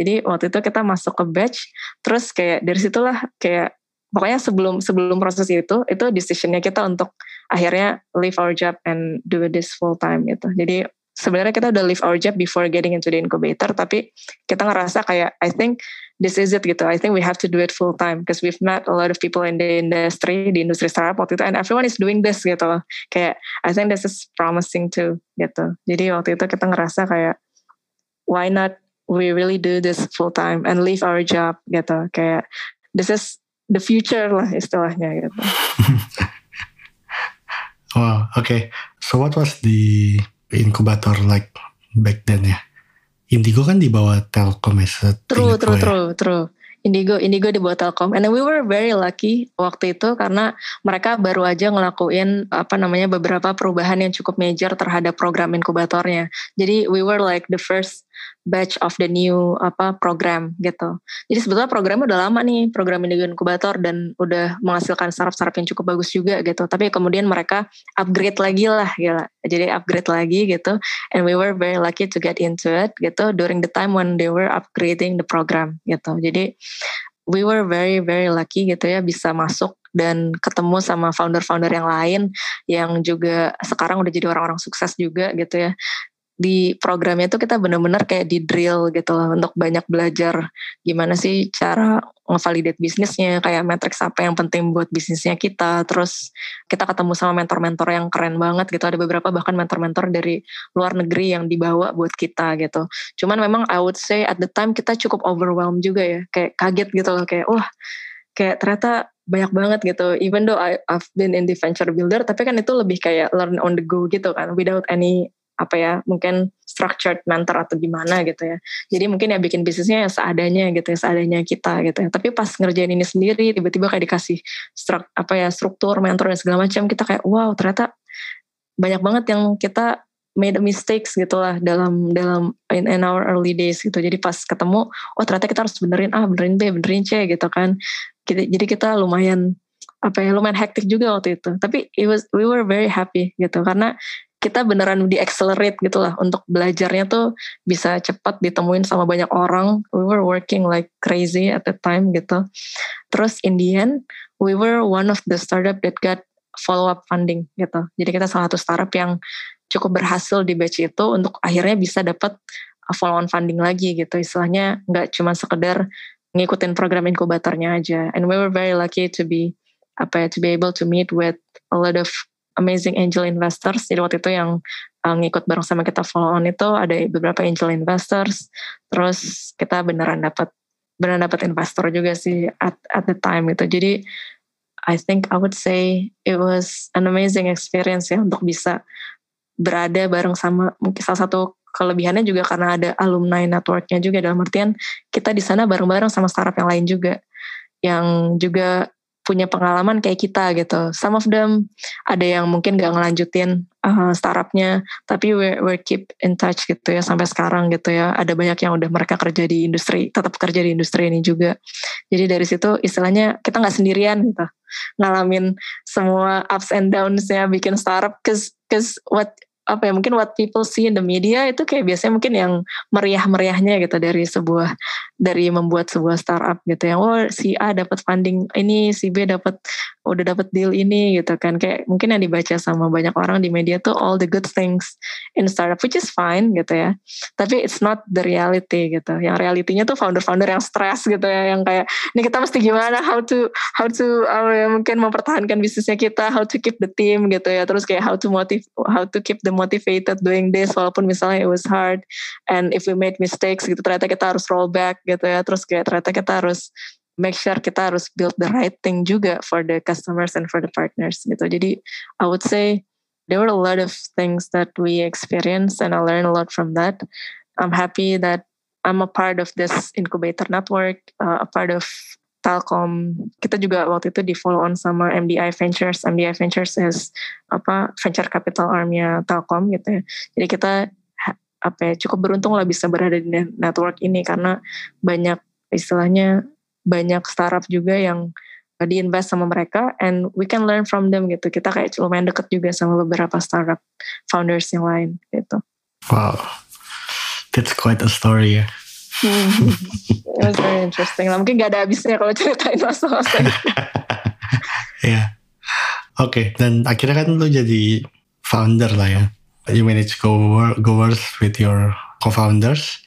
Jadi waktu itu kita masuk ke batch, terus kayak dari situlah kayak pokoknya sebelum sebelum proses itu, itu decisionnya kita untuk akhirnya leave our job and do this full time gitu. Jadi sebenarnya kita udah leave our job before getting into the incubator, tapi kita ngerasa kayak I think this is it gitu. I think we have to do it full time because we've met a lot of people in the industry, di industri startup waktu itu, and everyone is doing this gitu loh. Kayak I think this is promising too gitu. Jadi waktu itu kita ngerasa kayak why not we really do this full time and leave our job gitu. Kayak this is the future lah istilahnya gitu. Wow, okay. So what was the incubator like back then ya? Indigo kan di bawah Telkom ya? True, true, ya? true, true. Indigo, Indigo di bawah Telkom. And we were very lucky waktu itu karena mereka baru aja ngelakuin apa namanya beberapa perubahan yang cukup major terhadap program inkubatornya. Jadi we were like the first batch of the new apa program gitu. Jadi sebetulnya programnya udah lama nih, program Indigo Incubator, dan udah menghasilkan startup-startup yang cukup bagus juga gitu. Tapi kemudian mereka upgrade lagi lah, gila. Jadi upgrade lagi gitu. And we were very lucky to get into it gitu during the time when they were upgrading the program gitu. Jadi we were very very lucky gitu ya bisa masuk dan ketemu sama founder-founder yang lain yang juga sekarang udah jadi orang-orang sukses juga gitu ya. Di programnya itu kita benar-benar kayak di drill gitu loh, untuk banyak belajar gimana sih cara ngevalidate bisnisnya, kayak matriks apa yang penting buat bisnisnya kita. Terus kita ketemu sama mentor-mentor yang keren banget gitu, ada beberapa bahkan mentor-mentor dari luar negeri yang dibawa buat kita gitu. Cuman memang I would say at the time kita cukup overwhelmed juga ya, kayak kaget gitu loh, kayak wah kayak ternyata banyak banget gitu. Even though I, I've been in the venture builder, tapi kan itu lebih kayak learn on the go gitu kan, without any apa ya, mungkin structured mentor atau gimana gitu ya. Jadi mungkin ya bikin bisnisnya ya seadanya gitu ya, seadanya kita gitu ya. Tapi pas ngerjain ini sendiri, tiba-tiba kayak dikasih struk, apa ya, struktur, mentor dan segala macam, kita kayak wow, ternyata banyak banget yang kita made mistakes gitu lah dalam dalam in, in our early days gitu. Jadi pas ketemu, oh ternyata kita harus benerin A, benerin B, benerin C gitu kan. Jadi kita lumayan apa ya, lumayan hektik juga waktu itu. Tapi it was, we were very happy gitu, karena kita beneran di-accelerate gitu lah, untuk belajarnya tuh bisa cepat ditemuin sama banyak orang. We were working like crazy at the time gitu. Terus in the end, we were one of the startup that got follow-up funding gitu. Jadi kita salah satu startup yang cukup berhasil di batch itu untuk akhirnya bisa dapat follow-on funding lagi gitu. Istilahnya gak cuma sekedar ngikutin program inkubatornya aja. And we were very lucky to be, apa ya, to be able to meet with a lot of amazing angel investors. Jadi waktu itu yang uh, ngikut bareng sama kita follow on itu ada beberapa angel investors. Terus kita beneran dapat beneran dapat investor juga sih at at the time gitu. Jadi I think I would say it was an amazing experience ya, untuk bisa berada bareng sama, mungkin salah satu kelebihannya juga karena ada alumni networknya juga, dalam artian kita di sana bareng-bareng sama startup yang lain juga yang juga punya pengalaman kayak kita gitu. Some of them ada yang mungkin gak ngelanjutin uh, startupnya, tapi we we keep in touch gitu ya sampai sekarang gitu ya. Ada banyak yang udah mereka kerja di industri, tetap kerja di industri ini juga. Jadi dari situ istilahnya kita nggak sendirian gitu, ngalamin semua ups and downs-nya bikin startup. Cause cause what apa ya, mungkin what people see in the media itu kayak biasanya mungkin yang meriah-meriahnya gitu dari sebuah, dari membuat sebuah startup gitu, yang oh si A dapat funding ini, si B dapat udah dapat deal ini gitu kan. Kayak mungkin yang dibaca sama banyak orang di media tuh all the good things in startup, which is fine gitu ya. Tapi it's not the reality gitu. Yang realitinya tuh founder-founder yang stres gitu ya, yang kayak ini kita mesti gimana, how to how to uh, ya, mungkin mempertahankan bisnisnya kita, how to keep the team gitu ya. Terus kayak how to motiv how to keep the motivated doing this, walaupun misalnya it was hard, and if we made mistakes gitu ternyata kita harus roll back gitu ya. Terus kayak ternyata kita harus make sure kita harus build the right thing juga for the customers and for the partners gitu. Jadi I would say there were a lot of things that we experienced and I learned a lot from that. I'm happy that I'm a part of this incubator network, uh, a part of Telkom. Kita juga waktu itu di follow on sama M D I Ventures. M D I Ventures is apa, venture capital armnya Telkom gitu ya. Jadi kita apa ya, cukup beruntung lah bisa berada di network ini, karena banyak istilahnya banyak startup juga yang diinvest sama mereka and we can learn from them gitu. Kita kayak lumayan deket juga sama beberapa startup founders yang lain gitu. Wow, that's quite a story ya. Hmm. It was very interesting. Nah, mungkin gak ada habisnya kalau ceritain masa-masa gitu. Ya, oke. Okay. Dan akhirnya kan lu jadi founder lah ya. You manage Goers with your co-founders.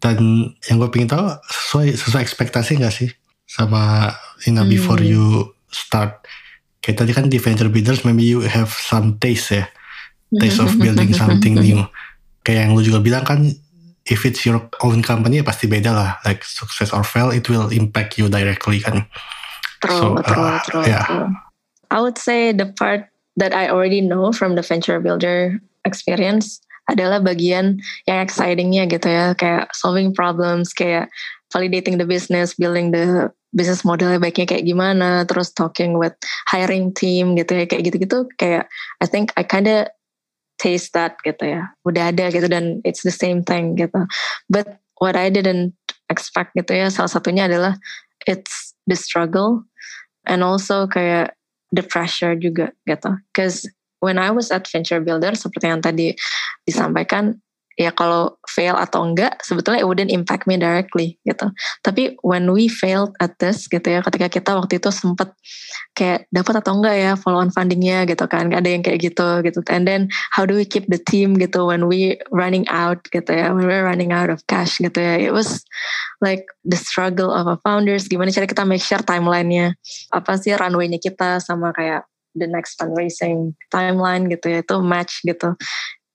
Dan yang gue pengen tahu sesuai sesuai ekspektasi nggak sih sama Ina hmm. before you start? Kayak tadi kan di venture builders, maybe you have some taste ya, taste of building something new. Kayak yang lu juga bilang kan. If it's your own company, pasti beda lah. Like success or fail, it will impact you directly kan. True, so, true, uh, true, yeah. true. I would say the part that I already know from the venture builder experience adalah bagian yang excitingnya gitu ya. Kayak solving problems, kayak validating the business, building the business modelnya baiknya kayak gimana. Terus talking with hiring team gitu ya. Kayak gitu-gitu kayak I think I kinda taste that gitu ya, udah ada gitu dan it's the same thing gitu. But what I didn't expect gitu ya, salah satunya adalah it's the struggle and also kayak the pressure juga gitu. Because when I was at Venture Builder, seperti yang tadi disampaikan, ya kalau fail atau enggak, sebetulnya it wouldn't impact me directly gitu. Tapi when we failed at this gitu ya, ketika kita waktu itu sempat kayak dapat atau enggak ya follow on fundingnya gitu kan, ada yang kayak gitu gitu. And then how do we keep the team gitu when we running out gitu ya, when we're running out of cash gitu ya. It was like the struggle of our founders, gimana cara kita make sure timelinenya, apa sih runway-nya kita sama kayak the next fundraising timeline gitu ya, itu match gitu.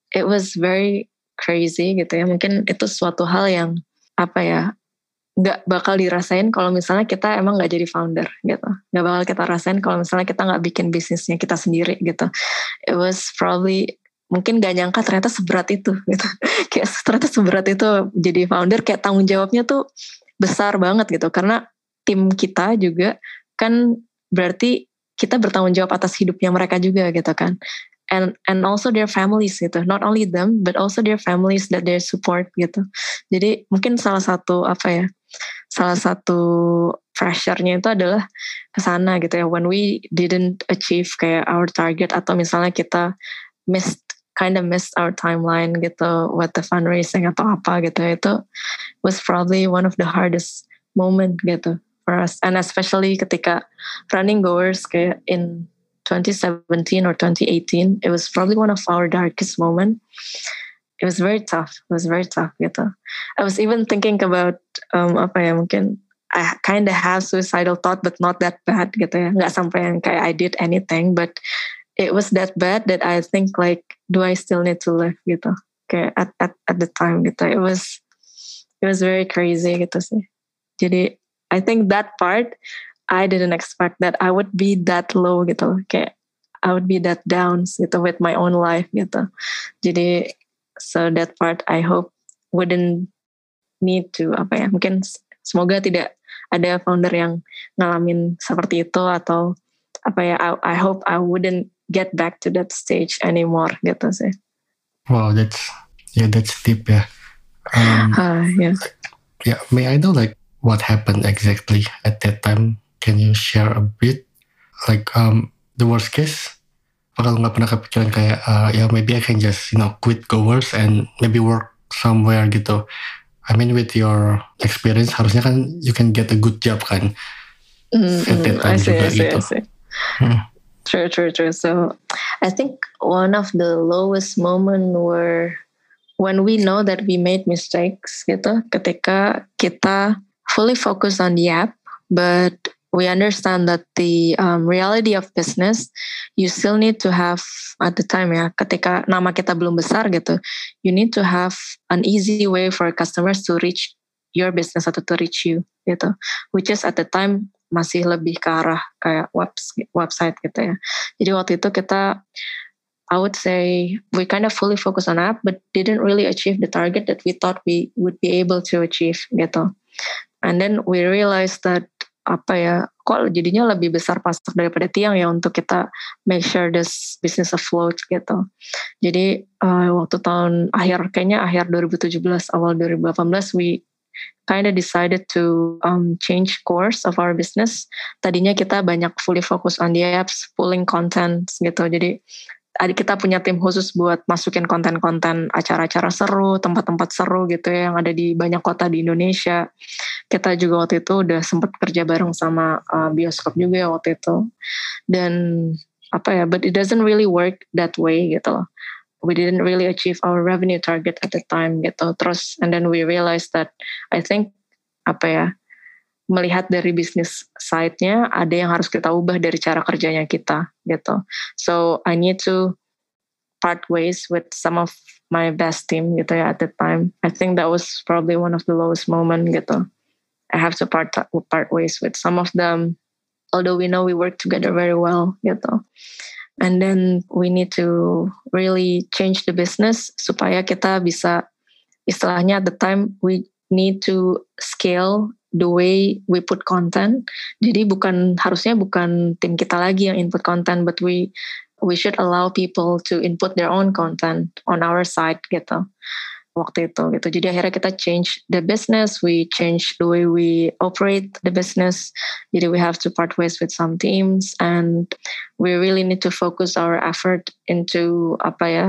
It was very crazy gitu ya. Mungkin itu suatu hal yang apa ya, nggak bakal dirasain kalau misalnya kita emang nggak jadi founder gitu. Nggak bakal kita rasain kalau misalnya kita nggak bikin bisnisnya kita sendiri gitu. It was probably mungkin nggak nyangka ternyata seberat itu gitu. Kayak ternyata seberat itu jadi founder, kayak tanggung jawabnya tuh besar banget gitu. Karena tim kita juga kan berarti kita bertanggung jawab atas hidupnya mereka juga gitu kan. And and also their families gitu, not only them but also their families that they support gitu. Jadi mungkin salah satu apa ya, salah satu pressure-nya itu adalah kesana gitu ya. When we didn't achieve kayak our target atau misalnya kita missed, kind of missed our timeline gitu with the fundraising atau apa gitu, itu was probably one of the hardest moment gitu for us. And especially ketika running Goers kayak in twenty seventeen or twenty eighteen, it was probably one of our darkest moment. It was very tough. It was very tough gitu. I was even thinking about um, apa ya, mungkin I kind of have suicidal thought, but not that bad gitu ya. Nggak sampai yang kayak I did anything, but it was that bad that I think like, do I still need to live gitu? Kayak at at at the time gitu. It was it was very crazy gitu sih. Jadi I think that part, I didn't expect that I would be that low gitu. Kayak I would be that down gitu with my own life gitu. Jadi so that part I hope wouldn't need to apa ya, mungkin semoga tidak ada founder yang ngalamin seperti itu atau apa ya, I, I hope I wouldn't get back to that stage anymore gitu sih. Wow, that's yeah, that's deep ya. Um, uh, yeah. Yeah, may I know like what happened exactly at that time? Can you share a bit, like um, the worst case? Kalau nggak pernah kepikiran kayak, uh, ya yeah, maybe I can just you know quit Goers and maybe work somewhere gitu. I mean with your experience, harusnya kan you can get a good job kan. Mm-hmm. At that time I see, juga I see, gitu. I see. Hmm. True, true, true. So I think one of the lowest moment were when we know that we made mistakes gitu. Ketika kita fully focused on the app, but we understand that the um, reality of business, you still need to have, at the time ya, ketika nama kita belum besar gitu, you need to have an easy way for customers to reach your business atau to reach you gitu. Which is at the time masih lebih ke arah kayak webs- website gitu ya. Jadi waktu itu kita, I would say we kind of fully focused on app, but didn't really achieve the target that we thought we would be able to achieve gitu. And then we realized that apa ya, kok jadinya lebih besar pasak daripada tiang ya untuk kita make sure this business afloat gitu. Jadi uh, waktu tahun akhir, kayaknya akhir twenty seventeen awal twenty eighteen, we kind of decided to um, change course of our business. Tadinya kita banyak fully focus on the apps, pulling content gitu. Jadi kita punya tim khusus buat masukin konten-konten acara-acara seru, tempat-tempat seru gitu ya, yang ada di banyak kota di Indonesia. Kita juga waktu itu udah sempat kerja bareng sama uh, bioskop juga ya waktu itu. Dan apa ya, but it doesn't really work that way gitu loh. We didn't really achieve our revenue target at the time gitu. Terus, and then we realized that I think apa ya, melihat dari bisnis side-nya, ada yang harus kita ubah dari cara kerjanya kita gitu. So I need to part ways with some of my best team gitu ya at the time. I think that was probably one of the lowest moment gitu. I have to part part ways with some of them, although we know we work together very well gitu. And then we need to really change the business supaya kita bisa, istilahnya at the time we need to scale the way we put content. Jadi bukan, harusnya bukan tim kita lagi yang input content, but we we should allow people to input their own content on our side gitu. Waktu itu gitu. Jadi akhirnya kita change the business, we change the way we operate the business. Jadi we have to part ways with some teams and we really need to focus our effort into apa ya,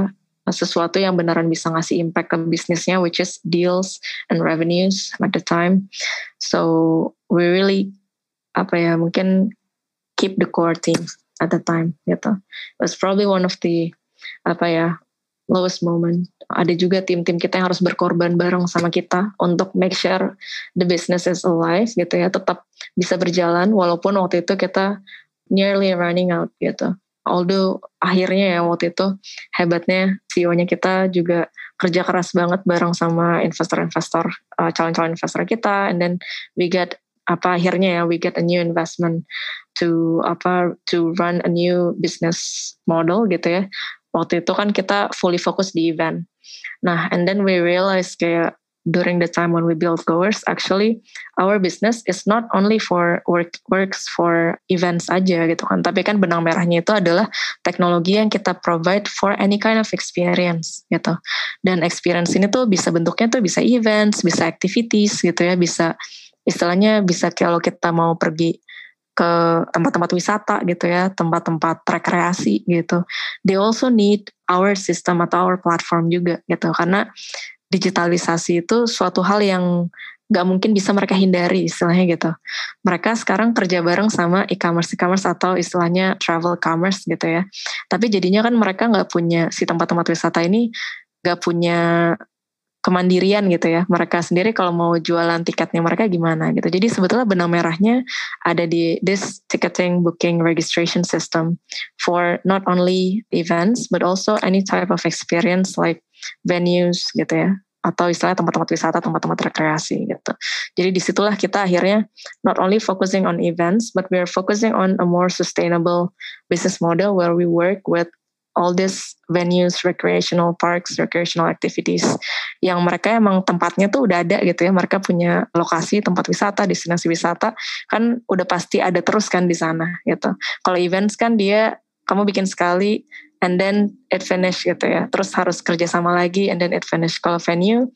sesuatu yang beneran bisa ngasih impact ke bisnisnya, which is deals and revenues at the time. So we really apa ya, mungkin keep the core team at the time gitu. It was probably one of the apa ya, lowest moment. Ada juga tim-tim kita yang harus berkorban bareng sama kita untuk make sure the business is alive gitu ya, tetap bisa berjalan walaupun waktu itu kita nearly running out gitu. Although akhirnya ya waktu itu hebatnya C E O-nya kita juga kerja keras banget bareng sama investor-investor, uh, calon-calon investor kita, and then we get apa akhirnya ya we get a new investment to apa to run a new business model gitu ya. Waktu itu kan kita fully fokus di event. Nah, and then we realized kayak during the time when we built Goers, actually our business is not only for work, works for events aja gitu kan. Tapi kan benang merahnya itu adalah teknologi yang kita provide for any kind of experience gitu. Dan experience ini tuh bisa bentuknya tuh bisa events, bisa activities gitu ya. Bisa istilahnya bisa kalau kita mau pergi ke tempat-tempat wisata gitu ya, tempat-tempat rekreasi gitu. They also need our system atau our platform juga gitu, karena digitalisasi itu suatu hal yang gak mungkin bisa mereka hindari istilahnya gitu. Mereka sekarang kerja bareng sama e-commerce-e-commerce atau istilahnya travel commerce gitu ya. Tapi jadinya kan mereka gak punya, si tempat-tempat wisata ini gak punya kemandirian gitu ya. Mereka sendiri kalau mau jualan tiketnya mereka gimana gitu. Jadi sebetulnya benang merahnya ada di this ticketing, booking, registration system for not only events but also any type of experience like venues gitu ya, atau istilahnya tempat-tempat wisata, tempat-tempat rekreasi gitu. Jadi disitulah kita akhirnya not only focusing on events but we are focusing on a more sustainable business model where we work with all these venues, recreational parks, recreational activities yang mereka emang tempatnya tuh udah ada gitu ya. Mereka punya lokasi tempat wisata, destinasi wisata kan udah pasti ada terus kan di sana gitu. Kalau events kan dia kamu bikin sekali and then it finish gitu ya. Terus harus kerjasama lagi and then it finish. Kalau venue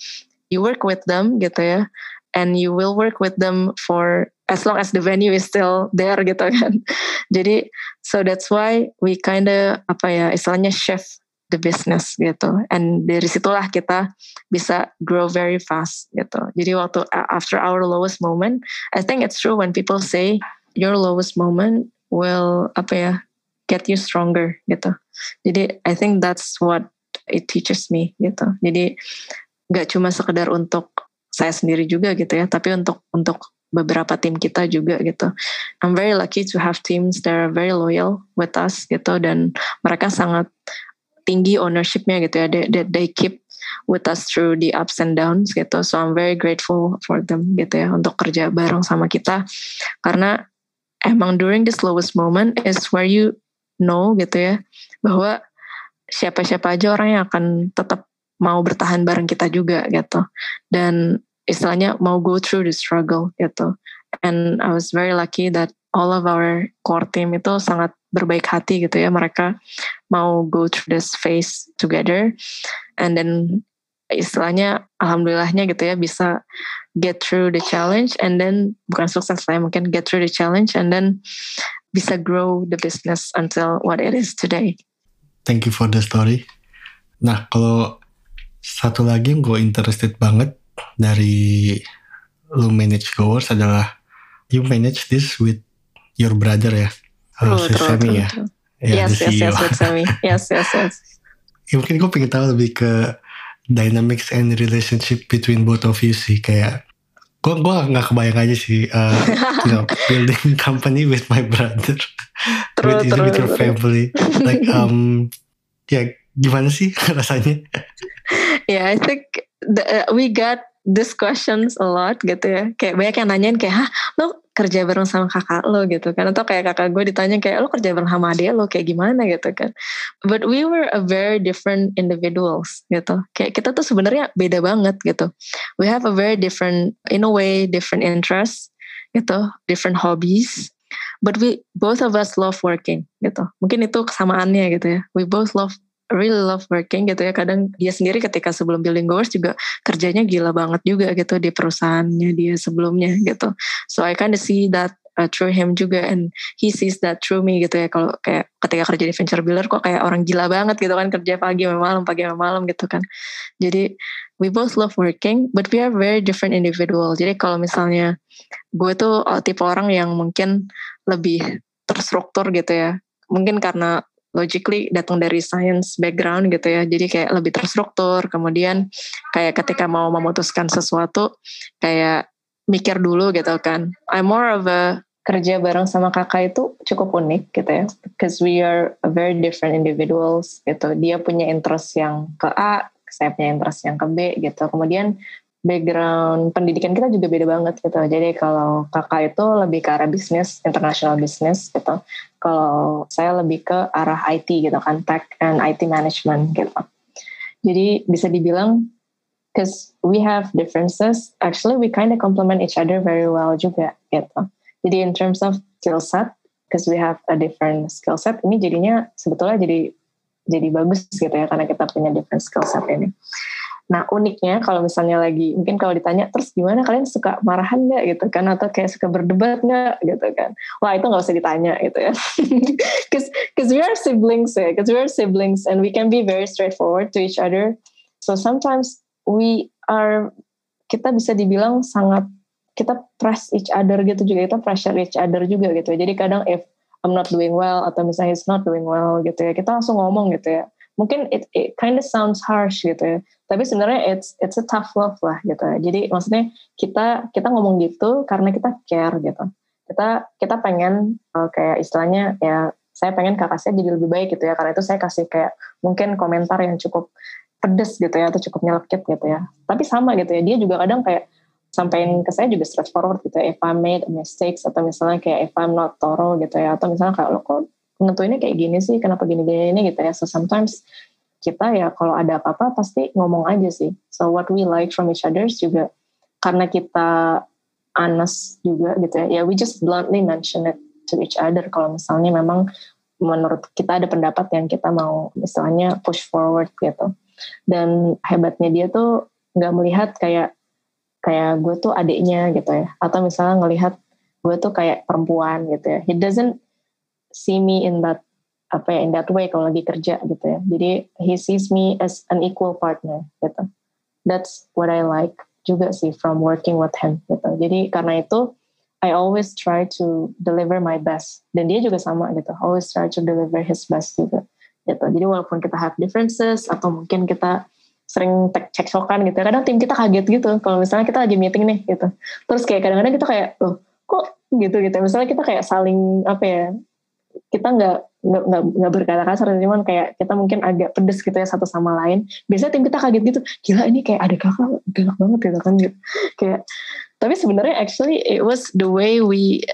you work with them gitu ya, and you will work with them for as long as the venue is still there gitu kan. Jadi so that's why we kinda apa ya istilahnya shift the business gitu. And dari situlah kita bisa grow very fast gitu. Jadi waktu after our lowest moment, I think it's true when people say your lowest moment will apa ya get you stronger gitu. Jadi I think that's what it teaches me gitu. Jadi gak cuma sekedar untuk saya sendiri juga gitu ya, tapi untuk untuk beberapa tim kita juga gitu. I'm very lucky to have teams that are very loyal with us gitu, dan mereka sangat tinggi ownership-nya gitu ya, that they, they keep with us through the ups and downs gitu. So I'm very grateful for them gitu ya, untuk kerja bareng sama kita, karena emang during this lowest moment is where you know gitu ya, bahwa siapa-siapa aja orang yang akan tetap mau bertahan bareng kita juga gitu, dan istilahnya mau go through the struggle gitu. And I was very lucky that all of our core team itu sangat berbaik hati gitu ya. Mereka mau go through this phase together. And then istilahnya alhamdulillahnya gitu ya bisa get through the challenge. And then bukan sukses lah, mungkin get through the challenge. And then bisa grow the business until what it is today. Thank you for the story. Nah, kalau satu lagi yang gue interested banget dari lu manage Goers adalah you manage this with your brother ya, oh, si true, Sammy true, ya. True. Ya, yes, yes, yes, with Sammy. Yes, yes, yes. Ya, mungkin gue pengen tahu lebih ke dynamics and relationship between both of you sih, kayak gue gue nggak kebayang aja sih, uh, you know, building company with my brother, true, with, true, with your true. family, like um, ya yeah, gimana sih rasanya? Yeah, I think the, uh, we got these questions a lot gitu ya, kayak banyak yang nanyain kayak, hah, lo kerja bareng sama kakak lo gitu kan, atau kayak kakak gue ditanya kayak lo kerja bareng sama adik lo kayak gimana gitu kan. But we were a very different individuals gitu, kayak kita tuh sebenarnya beda banget gitu. We have a very different, in a way, different interests gitu, different hobbies, but we both of us love working gitu. Mungkin itu kesamaannya gitu ya, we both love really love working gitu ya. Kadang dia sendiri ketika sebelum building Goers juga kerjanya gila banget juga gitu di perusahaannya dia sebelumnya gitu. So I kind of see that uh, through him juga, and he sees that through me gitu ya. Kalau kayak ketika kerja di venture builder kok kayak orang gila banget gitu kan, kerja pagi sama malam, pagi sama malam gitu kan. Jadi we both love working but we are very different individual. Jadi kalau misalnya gue tuh tipe orang yang mungkin lebih terstruktur gitu ya, mungkin karena logically datang dari science background gitu ya, jadi kayak lebih terstruktur. Kemudian kayak ketika mau memutuskan sesuatu kayak mikir dulu gitu kan. I'm more of a kerja bareng sama kakak itu cukup unik gitu ya, because we are a very different individuals gitu. Dia punya interest yang ke A, saya punya interest yang ke B gitu. Kemudian background pendidikan kita juga beda banget gitu. Jadi kalau kakak itu lebih ke arah bisnis, international business gitu. Kalau saya lebih ke arah I T gitu kan, tech and I T management gitu. Jadi bisa dibilang, because we have differences, actually we kind of complement each other very well juga gitu. Jadi in terms of skill set, because we have a different skill set, ini jadinya sebetulnya jadi jadi bagus gitu ya, karena kita punya different skill set ini. Nah uniknya kalau misalnya lagi, mungkin kalau ditanya terus gimana kalian suka marahan gak gitu kan, atau kayak suka berdebat gak gitu kan, wah itu gak usah ditanya gitu ya. Because because we are siblings ya, because we are siblings and we can be very straightforward to each other. So sometimes we are, kita bisa dibilang sangat, kita press each other gitu juga, kita pressure each other juga gitu. Jadi kadang if I'm not doing well atau misalnya he's not doing well gitu ya, kita langsung ngomong gitu ya. Mungkin it, it kind of sounds harsh gitu ya, tapi sebenarnya it's it's a tough love lah gitu ya. Jadi maksudnya kita kita ngomong gitu karena kita care gitu. Kita kita pengen uh, kayak istilahnya ya, saya pengen kakak saya jadi lebih baik gitu ya. Karena itu saya kasih kayak mungkin komentar yang cukup pedes gitu ya, atau cukup nyelekit gitu ya. Tapi sama gitu ya, dia juga kadang kayak sampein ke saya juga straightforward gitu ya. If I made mistakes, atau misalnya kayak if I'm not thorough gitu ya, atau misalnya kayak lo kok nentuinnya kayak gini sih, kenapa gini-gini ini gitu ya. So sometimes kita ya kalau ada apa-apa pasti ngomong aja sih. So what we like from each other juga karena kita honest juga gitu ya. Yeah, we just bluntly mention it to each other kalau misalnya memang menurut kita ada pendapat yang kita mau misalnya push forward gitu. Dan hebatnya dia tuh gak melihat kayak kayak gue tuh adiknya gitu ya, atau misalnya ngelihat gue tuh kayak perempuan gitu ya. He doesn't see me in that apa ya, in that way kalau lagi kerja gitu ya. Jadi he sees me as an equal partner gitu. That's what I like juga sih from working with him gitu. Jadi karena itu I always try to deliver my best, dan dia juga sama gitu, always try to deliver his best juga gitu. Jadi walaupun kita have differences atau mungkin kita sering cekcokan gitu, kadang tim kita kaget gitu kalau misalnya kita lagi meeting nih gitu, terus kayak kadang-kadang kita kayak loh kok gitu gitu, misalnya kita kayak saling apa ya, kita nggak nggak nggak berkata kasar, cuman kayak kita mungkin agak pedes gitu ya satu sama lain. Biasanya tim kita kaget gitu, gila ini kayak ada kakak galak banget gitu kan gitu. Kayak tapi sebenarnya actually it was the way we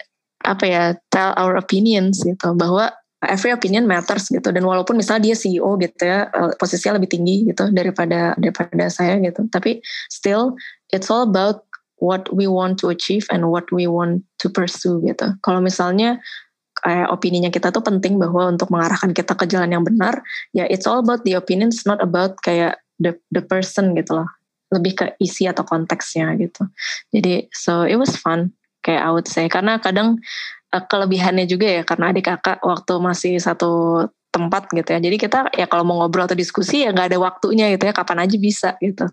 apa ya tell our opinions gitu, bahwa every opinion matters gitu. Dan walaupun misalnya dia C E O gitu ya, posisinya lebih tinggi gitu daripada daripada saya gitu, tapi still it's all about what we want to achieve and what we want to pursue gitu. Kalau misalnya kayak opininya kita tuh penting bahwa untuk mengarahkan kita ke jalan yang benar, ya it's all about the opinions, not about kayak the the person gitu loh, lebih ke isi atau konteksnya gitu. Jadi so it was fun kayak I would say, karena kadang uh, kelebihannya juga ya, karena adik kakak waktu masih satu tempat gitu ya. Jadi kita ya kalau mau ngobrol atau diskusi ya nggak ada waktunya gitu ya, kapan aja bisa gitu.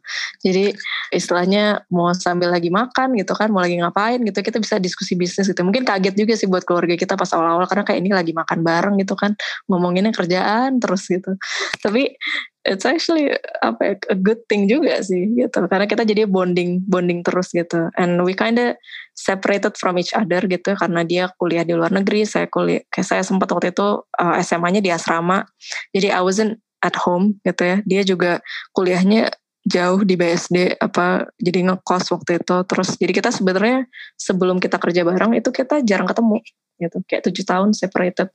Jadi istilahnya mau sambil lagi makan gitu kan, mau lagi ngapain gitu, kita bisa diskusi bisnis gitu. Mungkin kaget juga sih buat keluarga kita pas awal-awal, karena kayak ini lagi makan bareng gitu kan, ngomonginnya kerjaan terus gitu. Tapi it's actually apa, a good thing juga sih gitu, karena kita jadi bonding bonding terus gitu, and we kinda separated from each other gitu, karena dia kuliah di luar negeri, saya kuliah, kayak saya sempat waktu itu uh, S M A-nya di asrama, jadi I wasn't at home gitu ya, dia juga kuliahnya jauh di B S D apa, jadi ngekos waktu itu, terus jadi kita sebenarnya sebelum kita kerja bareng itu kita jarang ketemu gitu, kayak tujuh tahun separated,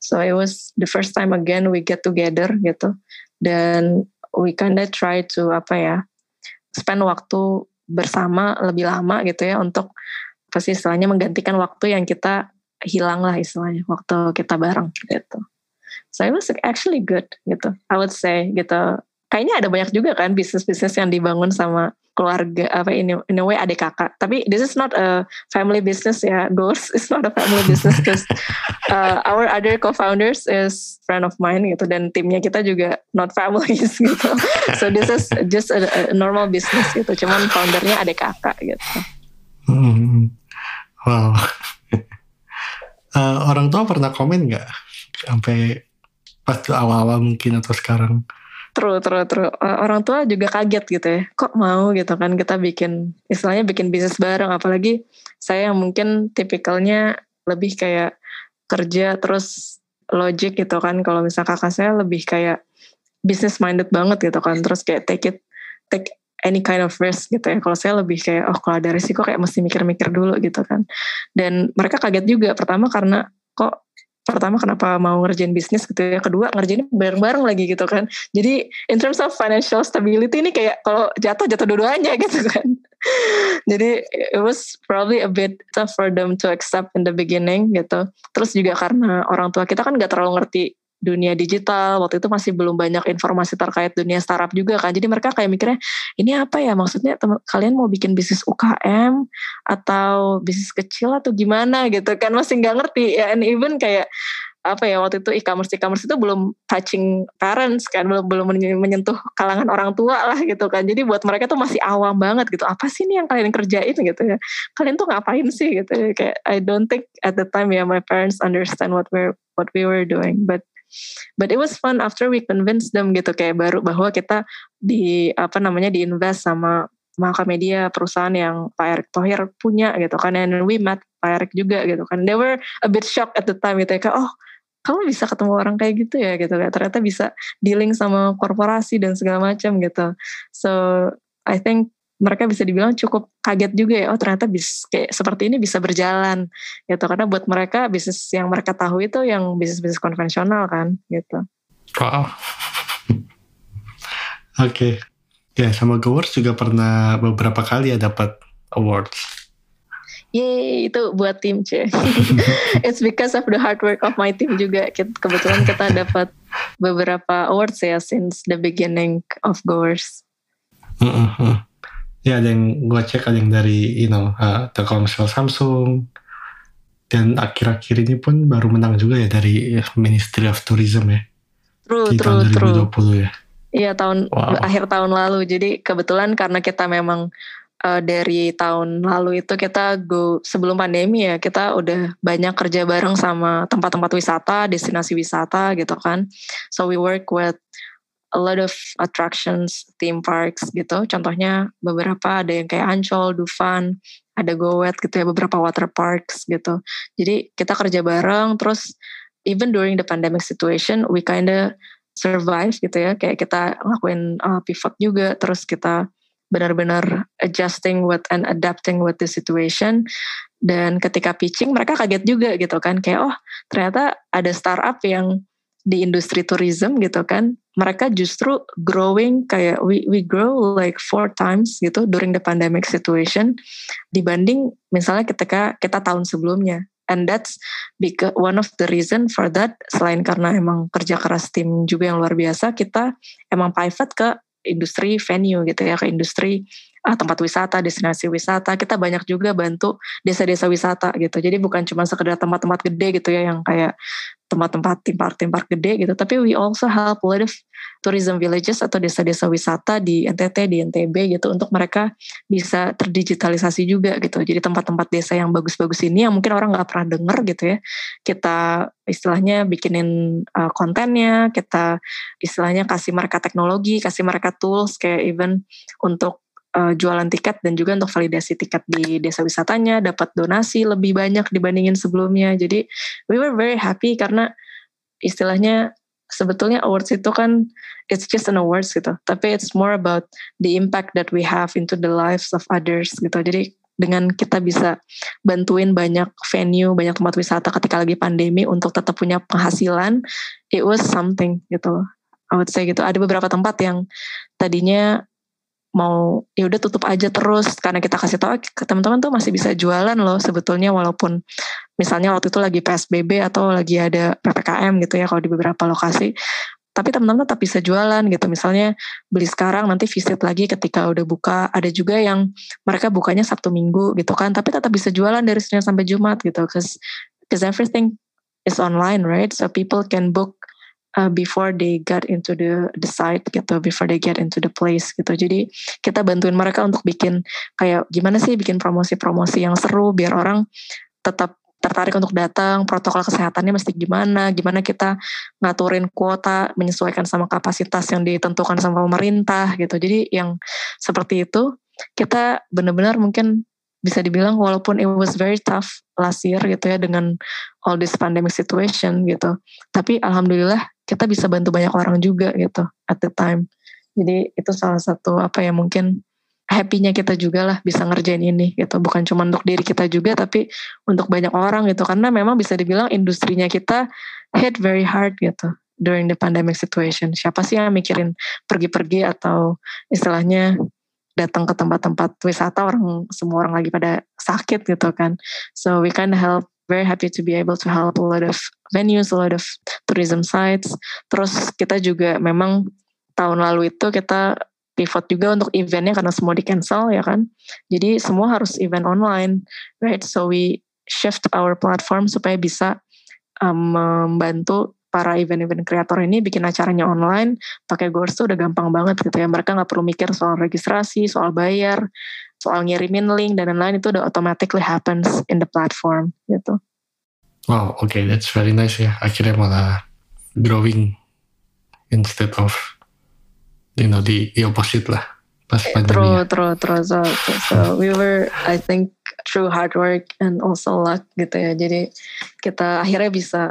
so it was the first time again we get together gitu. Dan we kinda try to apa ya, spend waktu bersama lebih lama gitu ya, untuk pasti istilahnya menggantikan waktu yang kita hilang lah istilahnya, waktu kita bareng gitu. So it was actually good gitu, I would say gitu. Kayaknya ada banyak juga kan bisnis-bisnis yang dibangun sama keluarga apa ini, in a way adik kakak. Tapi this is not a family business ya, Goers. It's not a family business because uh, our other co-founders is friend of mine gitu, dan timnya kita juga not families gitu. So this is just a, a normal business gitu. Cuman foundernya adik kakak gitu. Hmm. Wow. Uh, orang tua pernah komen nggak sampai pas awal-awal mungkin atau sekarang? True, true, true. Orang tua juga kaget gitu ya. Kok mau gitu kan kita bikin, istilahnya bikin bisnis bareng. Apalagi saya yang mungkin tipikalnya lebih kayak kerja terus logic gitu kan. Kalau misalnya kakak saya lebih kayak business minded banget gitu kan. Terus kayak take it, take any kind of risk gitu ya. Kalau saya lebih kayak, oh kalau ada risiko kayak mesti mikir-mikir dulu gitu kan. Dan mereka kaget juga. Pertama karena kok, pertama kenapa mau ngerjain bisnis gitu ya, kedua ngerjain bareng-bareng lagi gitu kan, jadi in terms of financial stability ini kayak kalau jatuh jatuh dua-duanya gitu kan. Jadi it was probably a bit tough for them to accept in the beginning gitu. Terus juga karena orang tua kita kan gak terlalu ngerti dunia digital, waktu itu masih belum banyak informasi terkait dunia startup juga kan, jadi mereka kayak mikirnya, ini apa ya maksudnya, temen, kalian mau bikin bisnis U K M atau bisnis kecil atau gimana gitu kan, masih gak ngerti ya. And even kayak apa ya, waktu itu e-commerce e-commerce itu belum touching parents kan, belum belum menyentuh kalangan orang tua lah gitu kan, jadi buat mereka tuh masih awam banget gitu, apa sih nih yang kalian kerjain gitu ya, kalian tuh ngapain sih gitu ya. Kayak I don't think at the time ya yeah, my parents understand what we what we were doing, but But it was fun after we convinced them gitu, kayak baru bahwa kita di apa namanya di invest sama Mahaka Media, perusahaan yang Pak Erick Thohir punya gitu kan, and we met Pak Erick juga gitu kan. They were a bit shocked at the time gitu ya, kayak oh kamu bisa ketemu orang kayak gitu ya gitu, kayak ternyata bisa dealing sama korporasi dan segala macam gitu. So I think mereka bisa dibilang cukup kaget juga ya, oh ternyata bis, kayak seperti ini bisa berjalan gitu, karena buat mereka bisnis yang mereka tahu itu yang bisnis-bisnis konvensional kan gitu. Wow. Oke. Okay. Ya sama Goers juga pernah beberapa kali ya dapat awards. Yeay, itu buat tim C. It's because of the hard work of my team juga. Kebetulan kita dapat beberapa awards ya since the beginning of Goers. Uh-uh. Ya ada yang gue cek, ada yang dari you know uh, Telkomsel, Samsung, dan akhir-akhir ini pun baru menang juga ya dari Ministry of Tourism ya. True, di true, tahun dua ribu dua puluh true. Ya. Iya tahun wow. Akhir tahun lalu. Jadi kebetulan karena kita memang uh, dari tahun lalu itu kita go sebelum pandemi ya, kita udah banyak kerja bareng sama tempat-tempat wisata, destinasi wisata gitu kan. So we work with a lot of attractions, theme parks gitu. Contohnya beberapa ada yang kayak Ancol, Dufan, ada Gowet gitu ya, beberapa water parks gitu. Jadi kita kerja bareng, terus even during the pandemic situation, we kinda survive gitu ya. Kayak kita ngelakuin uh, pivot juga, terus kita benar-benar adjusting with and adapting with the situation. Dan ketika pitching, mereka kaget juga gitu kan. Kayak oh ternyata ada startup yang di industri tourism gitu kan, mereka justru growing kayak we we grow like four times gitu during the pandemic situation dibanding misalnya ketika kita tahun sebelumnya. And that's because one of the reason for that, selain karena emang kerja keras tim juga yang luar biasa, kita emang pivot ke industri venue gitu ya, ke industri ah, tempat wisata, destinasi wisata. Kita banyak juga bantu desa-desa wisata gitu. Jadi bukan cuma sekedar tempat-tempat gede gitu ya yang kayak tempat-tempat theme park theme park gede gitu, tapi we also help a lot of tourism villages atau desa-desa wisata di N T T, di N T B gitu, untuk mereka bisa terdigitalisasi juga gitu. Jadi tempat-tempat desa yang bagus-bagus ini yang mungkin orang nggak pernah dengar gitu ya, kita istilahnya bikinin uh, kontennya, kita istilahnya kasih mereka teknologi, kasih mereka tools kayak even untuk Uh, jualan tiket dan juga untuk validasi tiket di desa wisatanya, dapat donasi lebih banyak dibandingin sebelumnya. Jadi we were very happy karena istilahnya sebetulnya awards itu kan it's just an awards gitu, tapi it's more about the impact that we have into the lives of others gitu. Jadi dengan kita bisa bantuin banyak venue, banyak tempat wisata ketika lagi pandemi untuk tetap punya penghasilan, it was something gitu. I would say gitu, ada beberapa tempat yang tadinya mau ya udah tutup aja terus, karena kita kasih tahu ke teman-teman tuh masih bisa jualan loh sebetulnya, walaupun misalnya waktu itu lagi P S B B atau lagi ada P P K M gitu ya kalau di beberapa lokasi, tapi teman-teman tetap bisa jualan gitu. Misalnya beli sekarang nanti visit lagi ketika udah buka. Ada juga yang mereka bukanya Sabtu Minggu gitu kan, tapi tetap bisa jualan dari Senin sampai Jumat gitu, cause, cause everything is online right, so people can book Uh, before they get into the, the site gitu, before they get into the place gitu. Jadi kita bantuin mereka untuk bikin kayak gimana sih bikin promosi-promosi yang seru biar orang tetap tertarik untuk datang, protokol kesehatannya mesti gimana, gimana kita ngaturin kuota menyesuaikan sama kapasitas yang ditentukan sama pemerintah gitu. Jadi yang seperti itu kita benar-benar mungkin bisa dibilang walaupun it was very tough last year gitu ya dengan all this pandemic situation gitu, tapi alhamdulillah kita bisa bantu banyak orang juga gitu at the time. Jadi itu salah satu apa ya, mungkin happy-nya kita juga lah bisa ngerjain ini gitu. Bukan cuma untuk diri kita juga, tapi untuk banyak orang gitu. Karena memang bisa dibilang industrinya kita hit very hard gitu during the pandemic situation. Siapa sih yang mikirin pergi-pergi atau istilahnya datang ke tempat-tempat wisata, orang semua orang lagi pada sakit gitu kan. So we can help. Very happy to be able to help a lot of venues, a lot of tourism sites. Terus kita juga memang tahun lalu itu kita pivot juga untuk eventnya karena semua di cancel ya kan. Jadi semua harus event online, right? So we shift our platform supaya bisa um, membantu para event-event kreator ini bikin acaranya online. Pakai Goers tuh udah gampang banget gitu ya. Mereka nggak perlu mikir soal registrasi, soal bayar, soal ngirimin link dan lain-lain, itu udah automatically happens in the platform gitu. Wow, oke, okay, that's very nice ya. Akhirnya malah growing instead of you know the, the opposite lah pas pandemi. True, true, true. So, so we were, I think, through hard work and also luck gitu ya. Jadi kita akhirnya bisa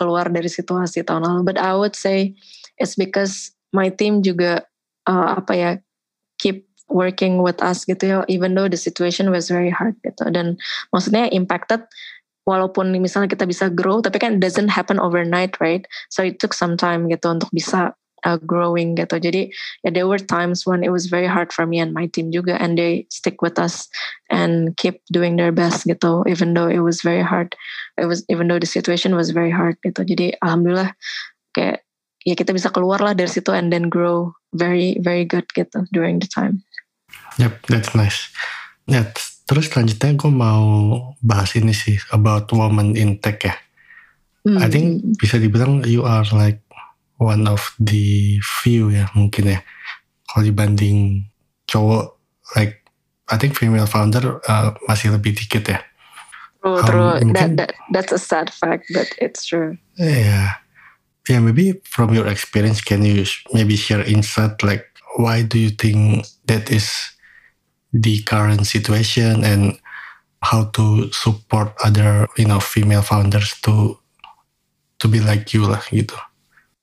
keluar dari situasi tahun lalu. But I would say it's because my team juga uh, apa ya keep working with us gitu ya, even though the situation was very hard gitu. Dan maksudnya impacted, walaupun misalnya kita bisa grow, tapi kan doesn't happen overnight, right? So it took some time gitu untuk bisa uh, growing gitu. Jadi yeah, there were times when it was very hard for me and my team juga, and they stick with us and keep doing their best gitu, even though it was very hard. It was even though the situation was very hard gitu. Jadi alhamdulillah kayak ya kita bisa keluar lah dari situ and then grow very very good gitu during the time. Yep, that's nice. Ya, terus selanjutnya gue mau bahas ini sih about women in tech ya. Mm. I think bisa dibilang you are like one of the few ya mungkin ya. Kalau dibanding cowok, like I think female founder uh, masih lebih dikit ya. True, um, true. Mungkin, that, that, that's a sad fact, but it's true. Yeah, yeah. Maybe from your experience, can you maybe share insight like why do you think that is the current situation and how to support other, you know, female founders to to be like you lah gitu.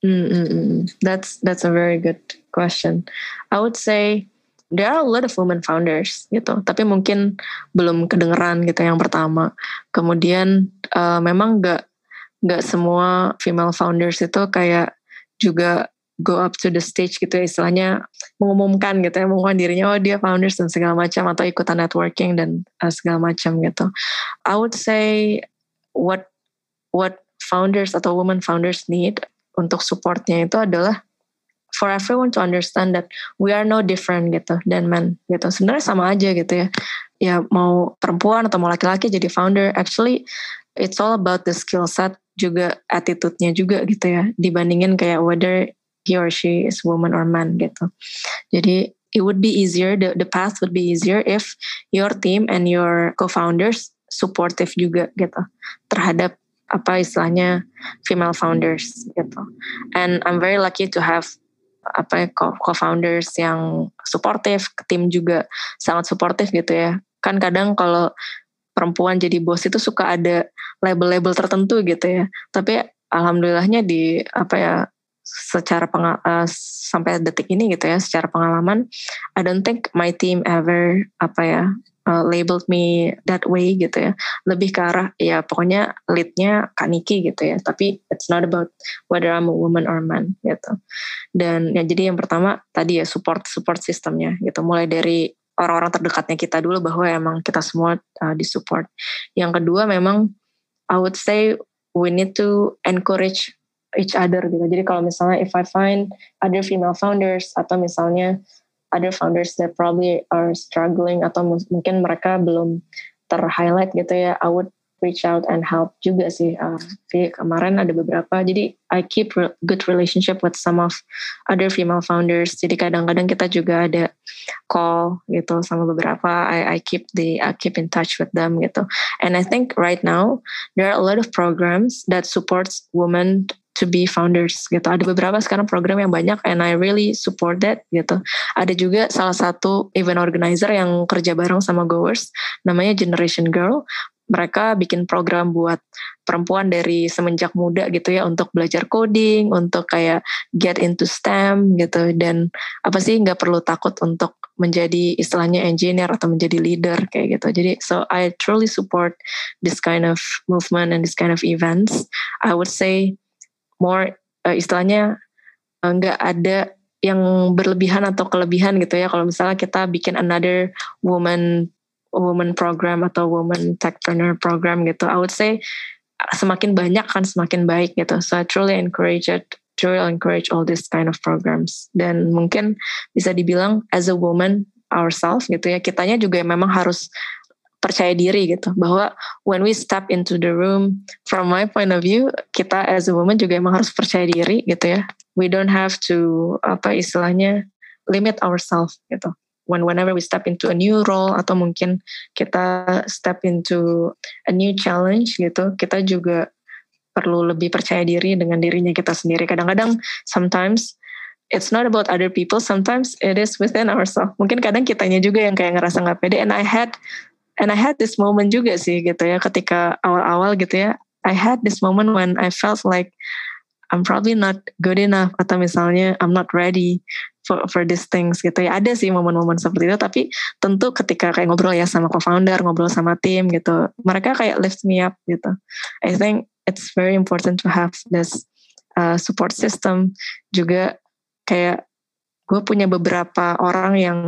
Mm-mm. That's that's a very good question. I would say there are a lot of women founders gitu, tapi mungkin belum kedengeran gitu yang pertama. Kemudian uh, memang nggak nggak semua female founders itu kayak juga go up to the stage gitu ya, istilahnya mengumumkan gitu ya, mengumumkan dirinya, oh dia founders dan segala macam, atau ikutan networking dan uh, segala macam gitu. I would say what what founders atau women founders need untuk supportnya itu adalah for everyone to understand that we are no different gitu than men gitu. Sebenarnya sama aja gitu ya. Ya mau perempuan atau mau laki-laki jadi founder, actually it's all about the skill set juga attitude-nya juga gitu ya, dibandingin kayak whether he or she is woman or man gitu. Jadi it would be easier, the, the path would be easier if your team and your co-founders supportive juga gitu terhadap apa istilahnya female founders gitu. And I'm very lucky to have apa co-founders yang supportive, tim juga sangat supportive gitu ya. Kan kadang kalau perempuan jadi bos itu suka ada label-label tertentu gitu ya. Tapi alhamdulillahnya di apa ya secara pengal- uh, sampai detik ini gitu ya, secara pengalaman I don't think my team ever apa ya Uh, labeled me that way gitu ya, lebih ke arah ya pokoknya leadnya Kak Nikki gitu ya, tapi it's not about whether I'm a woman or man gitu. Dan ya jadi yang pertama tadi ya support support sistemnya gitu, mulai dari orang-orang terdekatnya kita dulu bahwa emang kita semua uh, disupport. Yang kedua memang I would say we need to encourage each other gitu. Jadi kalau misalnya if I find other female founders atau misalnya other founders that probably are struggling atau mungkin mereka belum ter-highlight gitu ya, I would reach out and help juga sih. Uh, kemarin ada beberapa, jadi I keep re- good relationship with some of other female founders. Jadi kadang-kadang kita juga ada call gitu sama beberapa. I, I keep the I keep in touch with them gitu. And I think right now there are a lot of programs that supports women to be founders gitu. Ada beberapa sekarang program yang banyak and I really support that gitu. Ada juga salah satu event organizer yang kerja bareng sama Goers, namanya Generation Girl. Mereka bikin program buat perempuan dari semenjak muda gitu ya, untuk belajar coding, untuk kayak get into S T E M gitu. Dan apa sih, gak perlu takut untuk menjadi istilahnya engineer atau menjadi leader kayak gitu. Jadi so I truly support this kind of movement and this kind of events. I would say more uh, istilahnya nggak uh, ada yang berlebihan atau kelebihan gitu ya. Kalau misalnya kita bikin another woman woman program atau woman techpreneur program gitu, I would say semakin banyak kan semakin baik gitu. So I truly encourage it, truly encourage all this kind of programs. Dan mungkin bisa dibilang as a woman ourselves gitu ya, kitanya juga memang harus percaya diri gitu, bahwa when we step into the room, from my point of view, kita as a woman juga emang harus percaya diri gitu ya. We don't have to apa istilahnya limit ourselves gitu. When whenever we step into a new role atau mungkin kita step into a new challenge gitu, kita juga perlu lebih percaya diri dengan dirinya kita sendiri. Kadang-kadang sometimes it's not about other people, sometimes it is within ourselves. Mungkin kadang kitanya juga yang kayak ngerasa nggak pede. And I had And I had this moment juga sih gitu ya, ketika awal-awal gitu ya. I had this moment when I felt like I'm probably not good enough, atau misalnya I'm not ready for for these things gitu ya. Ada sih momen-momen seperti itu, tapi tentu ketika kayak ngobrol ya sama co-founder, ngobrol sama tim gitu, mereka kayak lift me up gitu. I think it's very important to have this uh, support system juga. Kayak gue punya beberapa orang yang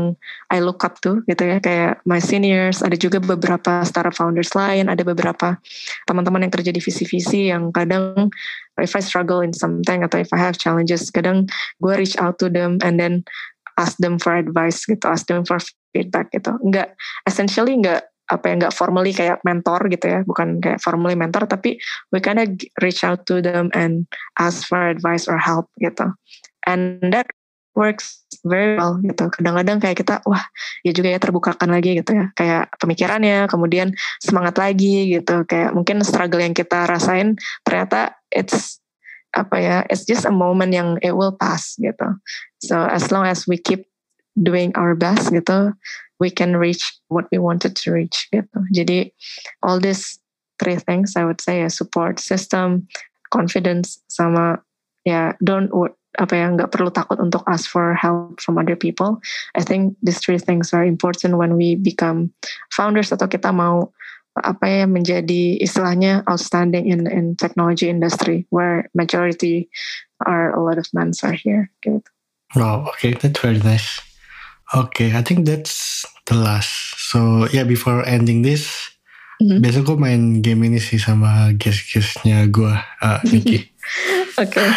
I look up to gitu ya, kayak my seniors, ada juga beberapa startup founders lain, ada beberapa teman-teman yang kerja di visi-visi yang kadang if I struggle in something atau if I have challenges, kadang gue reach out to them and then ask them for advice gitu, ask them for feedback gitu. Enggak, essentially enggak apa ya, enggak formally kayak mentor gitu ya, bukan kayak formally mentor, tapi we kind of reach out to them and ask for advice or help gitu. And that works very well gitu. Kadang-kadang kayak kita, wah ya juga ya terbukakan lagi gitu ya, kayak pemikirannya, kemudian semangat lagi gitu. Kayak mungkin struggle yang kita rasain ternyata it's apa ya, it's just a moment yang it will pass gitu. So as long as we keep doing our best gitu, we can reach what we wanted to reach gitu. Jadi all these three things I would say ya, support system, confidence, sama ya don't apa ya, nggak perlu takut untuk ask for help from other people. I think these three things are important when we become founders atau kita mau apa ya menjadi istilahnya outstanding in in technology industry where majority are a lot of men are here. Good. Wow. Okay, that's very nice. Okay, I think that's the last. So yeah, before ending this, mm-hmm. biasa gue main game ini sih sama guest-guestnya gue, uh, Nikki. Okay.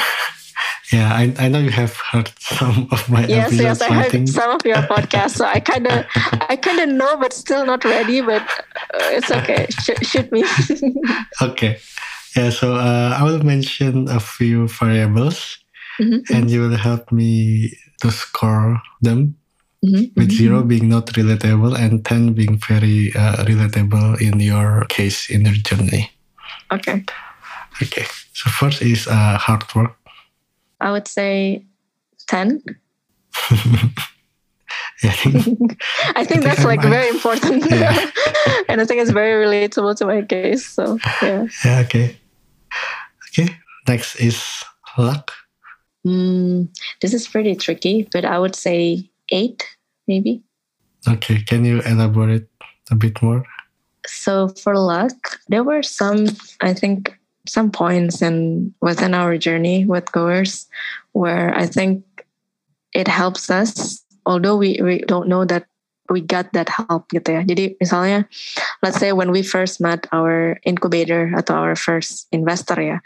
Yeah, I I know you have heard some of my yes, episodes. Yes, yes, I heard things. Some of your podcasts. So I kind of I kind of know, but still not ready. But uh, it's okay. Sh- shoot me. Okay, Yeah, so uh, I will mention a few variables, mm-hmm. and you will help me to score them, mm-hmm. with zero being not relatable and ten being very uh, relatable in your case, in your journey. Okay. Okay. So first is uh, hard work. I would say ten. I think, I think that's like very important, yeah. And I think it's very relatable to my case. So yeah. Yeah. Okay. Okay. Next is luck. Mm, this is pretty tricky, but I would say eight, maybe. Okay. Can you elaborate a bit more? So for luck, there were some, I think, some points in within our journey with Goers where I think it helps us. Although we, we don't know that we got that help gitu ya. Jadi misalnya, let's say when we first met our incubator atau our first investor ya,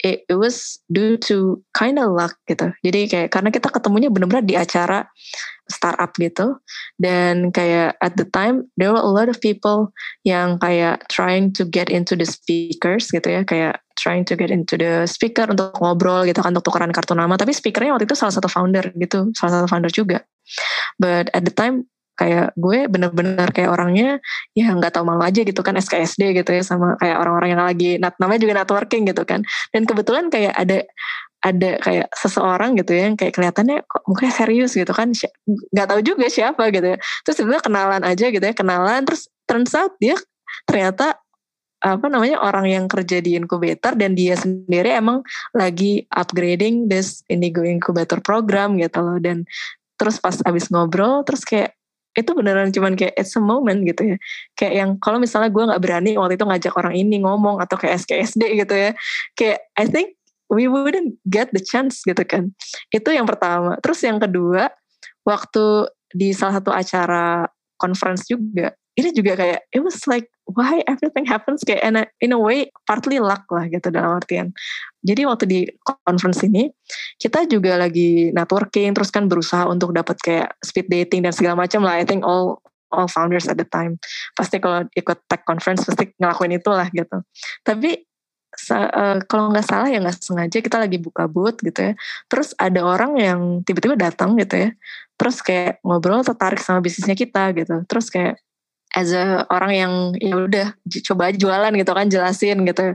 it, it was due to kind of luck gitu. Jadi kayak karena kita ketemunya benar-benar di acara startup gitu. Dan kayak at the time, there were a lot of people yang kayak trying to get into the speakers gitu ya. Kayak trying to get into the speaker untuk ngobrol gitu kan, untuk tukeran kartu nama. Tapi speakernya waktu itu salah satu founder gitu, salah satu founder juga. But at the time kayak gue bener-bener kayak orangnya ya nggak tahu malu aja gitu kan, S K S D gitu ya, sama kayak orang-orang yang lagi namanya juga networking gitu kan. Dan kebetulan kayak ada ada kayak seseorang gitu ya yang kayak kelihatannya kok mukanya serius gitu kan, nggak tahu juga siapa gitu ya. Terus sebenarnya kenalan aja gitu ya, kenalan terus turns out dia ternyata apa namanya orang yang kerja di incubator dan dia sendiri emang lagi upgrading this Indigo incubator program gitu loh. Dan terus pas abis ngobrol, terus kayak itu beneran cuman kayak it's a moment gitu ya. Kayak yang kalau misalnya gue gak berani waktu itu ngajak orang ini ngomong atau kayak S K S D gitu ya. Kayak I think we wouldn't get the chance gitu kan. Itu yang pertama. Terus yang kedua, waktu di salah satu acara conference juga, ini juga kayak it was like why everything happens kayak and in a way partly luck lah gitu dalam artian. Jadi waktu di conference ini kita juga lagi networking terus kan berusaha untuk dapat kayak speed dating dan segala macam lah. I think all all founders at the time pasti kalau ikut tech conference pasti ngelakuin itu lah gitu. Tapi uh, kalau nggak salah ya nggak sengaja kita lagi buka booth gitu ya. Terus ada orang yang tiba-tiba datang gitu ya. Terus kayak ngobrol tertarik sama bisnisnya kita gitu. Terus kayak as a orang yang ya udah coba jualan gitu kan, jelasin gitu.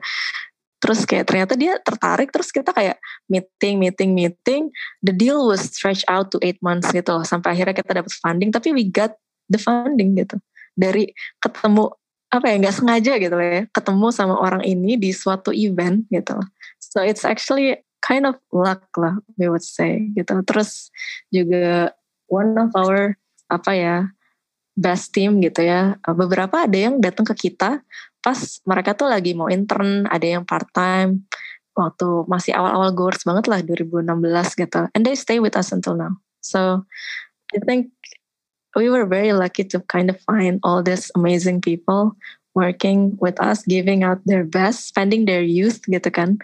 Terus kayak ternyata dia tertarik, terus kita kayak meeting, meeting, meeting. The deal was stretched out to eight months gitu loh. Sampai akhirnya kita dapat funding, tapi we got the funding gitu. Dari ketemu, apa ya, gak sengaja gitu loh ya. Ketemu sama orang ini di suatu event gitu. So it's actually kind of luck lah, we would say gitu. Terus juga one of our, apa ya, best team gitu ya. Beberapa ada yang datang ke kita pas mereka tuh lagi mau intern, ada yang part time waktu masih awal-awal Goers banget lah dua ribu enam belas gitu, and they stay with us until now. So I think we were very lucky to kind of find all these amazing people working with us, giving out their best, spending their youth gitu kan,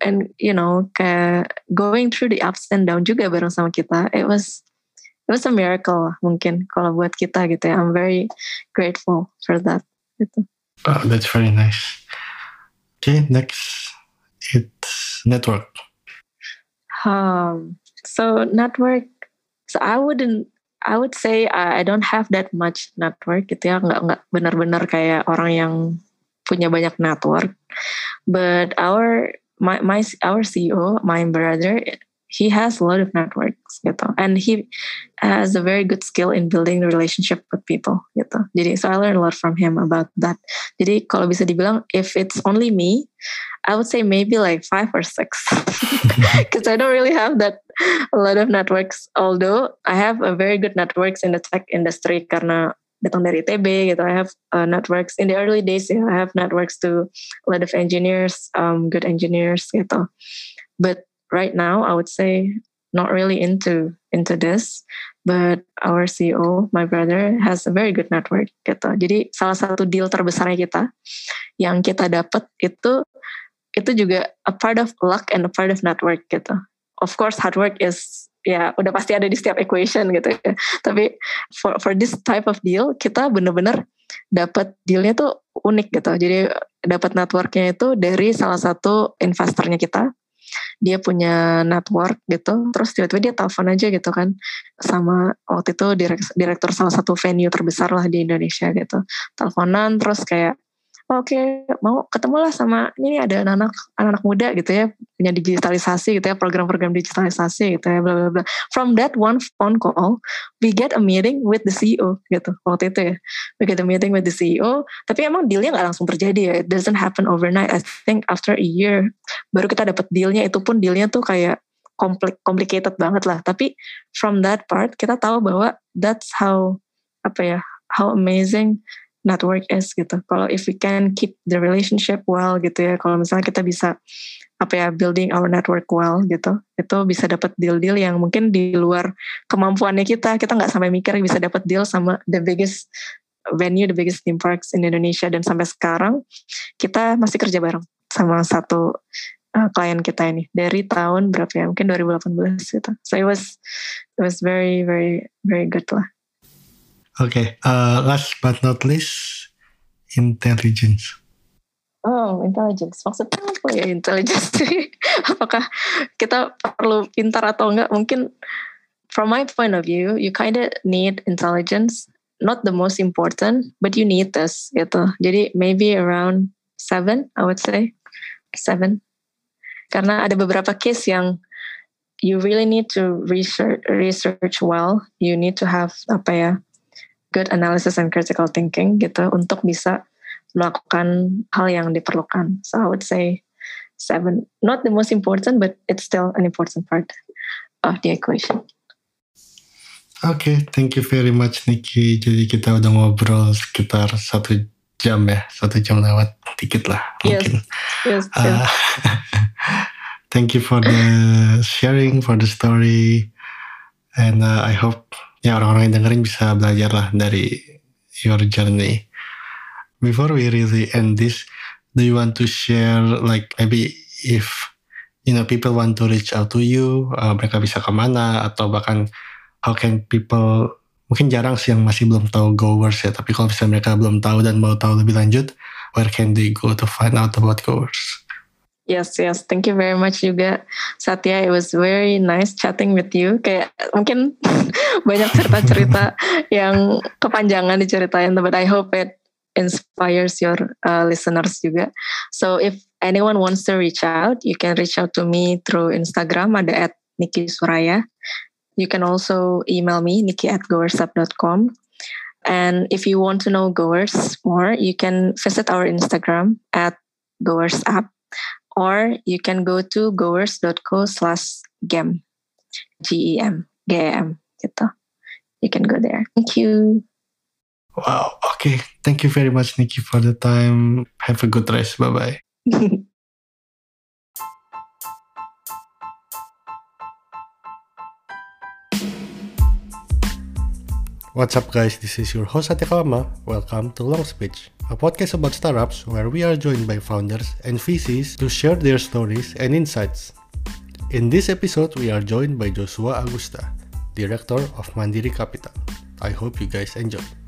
and you know kayak going through the ups and down juga bareng sama kita. It was It was a miracle mungkin kalau buat kita gitu ya. I'm very grateful for that. Gitu. Oh, that's very nice. Okay, next it's network. Um, so network. So I wouldn't. I would say I don't have that much network gitu ya. Nggak nggak benar-benar kayak orang yang punya banyak network. But our my my our C E O, my brother. He has a lot of networks gitu, and he has a very good skill in building the relationship with people gitu. Jadi so I learned a lot from him about that. Jadi kalau bisa dibilang, if it's only me, I would say maybe like five or six, because I don't really have that a lot of networks. Although I have a very good networks in the tech industry karena datang dari I T B gitu. I have uh, networks in the early days. You know, I have networks to a lot of engineers, um, good engineers gitu. But right now, I would say not really into into this, but our C E O, my brother, has a very good network gitu. Jadi salah satu deal terbesarnya kita yang kita dapat itu itu juga a part of luck and a part of network gitu. Of course, hard work is ya udah pasti ada di setiap equation gitu ya. Tapi for for this type of deal kita benar-benar dapat dealnya tuh unik gitu. Jadi dapat networknya itu dari salah satu investornya kita. Dia punya network gitu, terus tiba-tiba dia telepon aja gitu kan sama waktu itu direk- direktur salah satu venue terbesar lah di Indonesia gitu. Teleponan terus kayak oke okay, mau ketemulah sama ini ada anak-anak anak muda gitu ya, punya digitalisasi gitu ya, program-program digitalisasi gitu ya, bla bla bla. From that one phone call we get a meeting with the C E O gitu waktu itu ya, we get a meeting with the C E O. Tapi emang dealnya nggak langsung terjadi ya, it doesn't happen overnight. I think after a year baru kita dapat dealnya, itu pun dealnya tuh kayak complicated banget lah. Tapi from that part kita tahu bahwa that's how apa ya how amazing network is gitu. Kalau if we can keep the relationship well gitu ya, kalau misalnya kita bisa apa ya building our network well gitu, itu bisa dapat deal-deal yang mungkin di luar kemampuannya kita. Kita nggak sampai mikir bisa dapat deal sama the biggest venue, the biggest theme parks in Indonesia. Dan sampai sekarang kita masih kerja bareng sama satu uh, klien kita ini dari tahun berapa ya? Mungkin dua ribu delapan belas gitu. So it was it was very very very good lah. Oke, okay, uh, last but not least, intelligence. Oh, intelligence. Maksudnya apa ya intelligence? Apakah kita perlu pintar atau enggak? Mungkin from my point of view, you kind of need intelligence. Not the most important, but you need this. Gitu. Jadi maybe around seven, I would say. Seven. Karena ada beberapa case yang you really need to research, research well. You need to have apa ya? Good analysis and critical thinking gitu untuk bisa melakukan hal yang diperlukan. So I would say seven, not the most important, but it's still an important part of the equation. Oke, okay, thank you very much Nikki. Jadi kita udah ngobrol sekitar satu jam ya, satu jam lewat dikit lah mungkin. Yes, yes, uh, yes. Thank you for the sharing, for the story, and uh, I hope ya orang-orang yang dengerin bisa belajar lah dari your journey. Before we really end this, do you want to share like maybe if you know people want to reach out to you, uh, mereka bisa kemana, atau bahkan how can people, mungkin jarang sih yang masih belum tahu Goers ya, tapi kalau misalnya mereka belum tahu dan mau tahu lebih lanjut, where can they go to find out about Goers? Yes, yes. Thank you very much juga, Satya. It was very nice chatting with you. Kayak mungkin banyak cerita-cerita yang kepanjangan diceritain, but I hope it inspires your uh, listeners juga. So if anyone wants to reach out, you can reach out to me through Instagram, ada at Nikki Suraya. You can also email me, nikki at goersapp dot com. And if you want to know Goers more, you can visit our Instagram at goersapp. Or you can go to goers dot co slash gem, G E M, G E M, gitu. You can go there. Thank you. Wow, okay. Thank you very much, Nikki, for the time. Have a good rest. Bye-bye. What's up, guys? This is your host, Satya Kalama. Welcome to Long Speech, a podcast about startups where we are joined by founders and V Cs to share their stories and insights. In this episode, we are joined by Joshua Augusta, Director of Mandiri Capital. I hope you guys enjoy.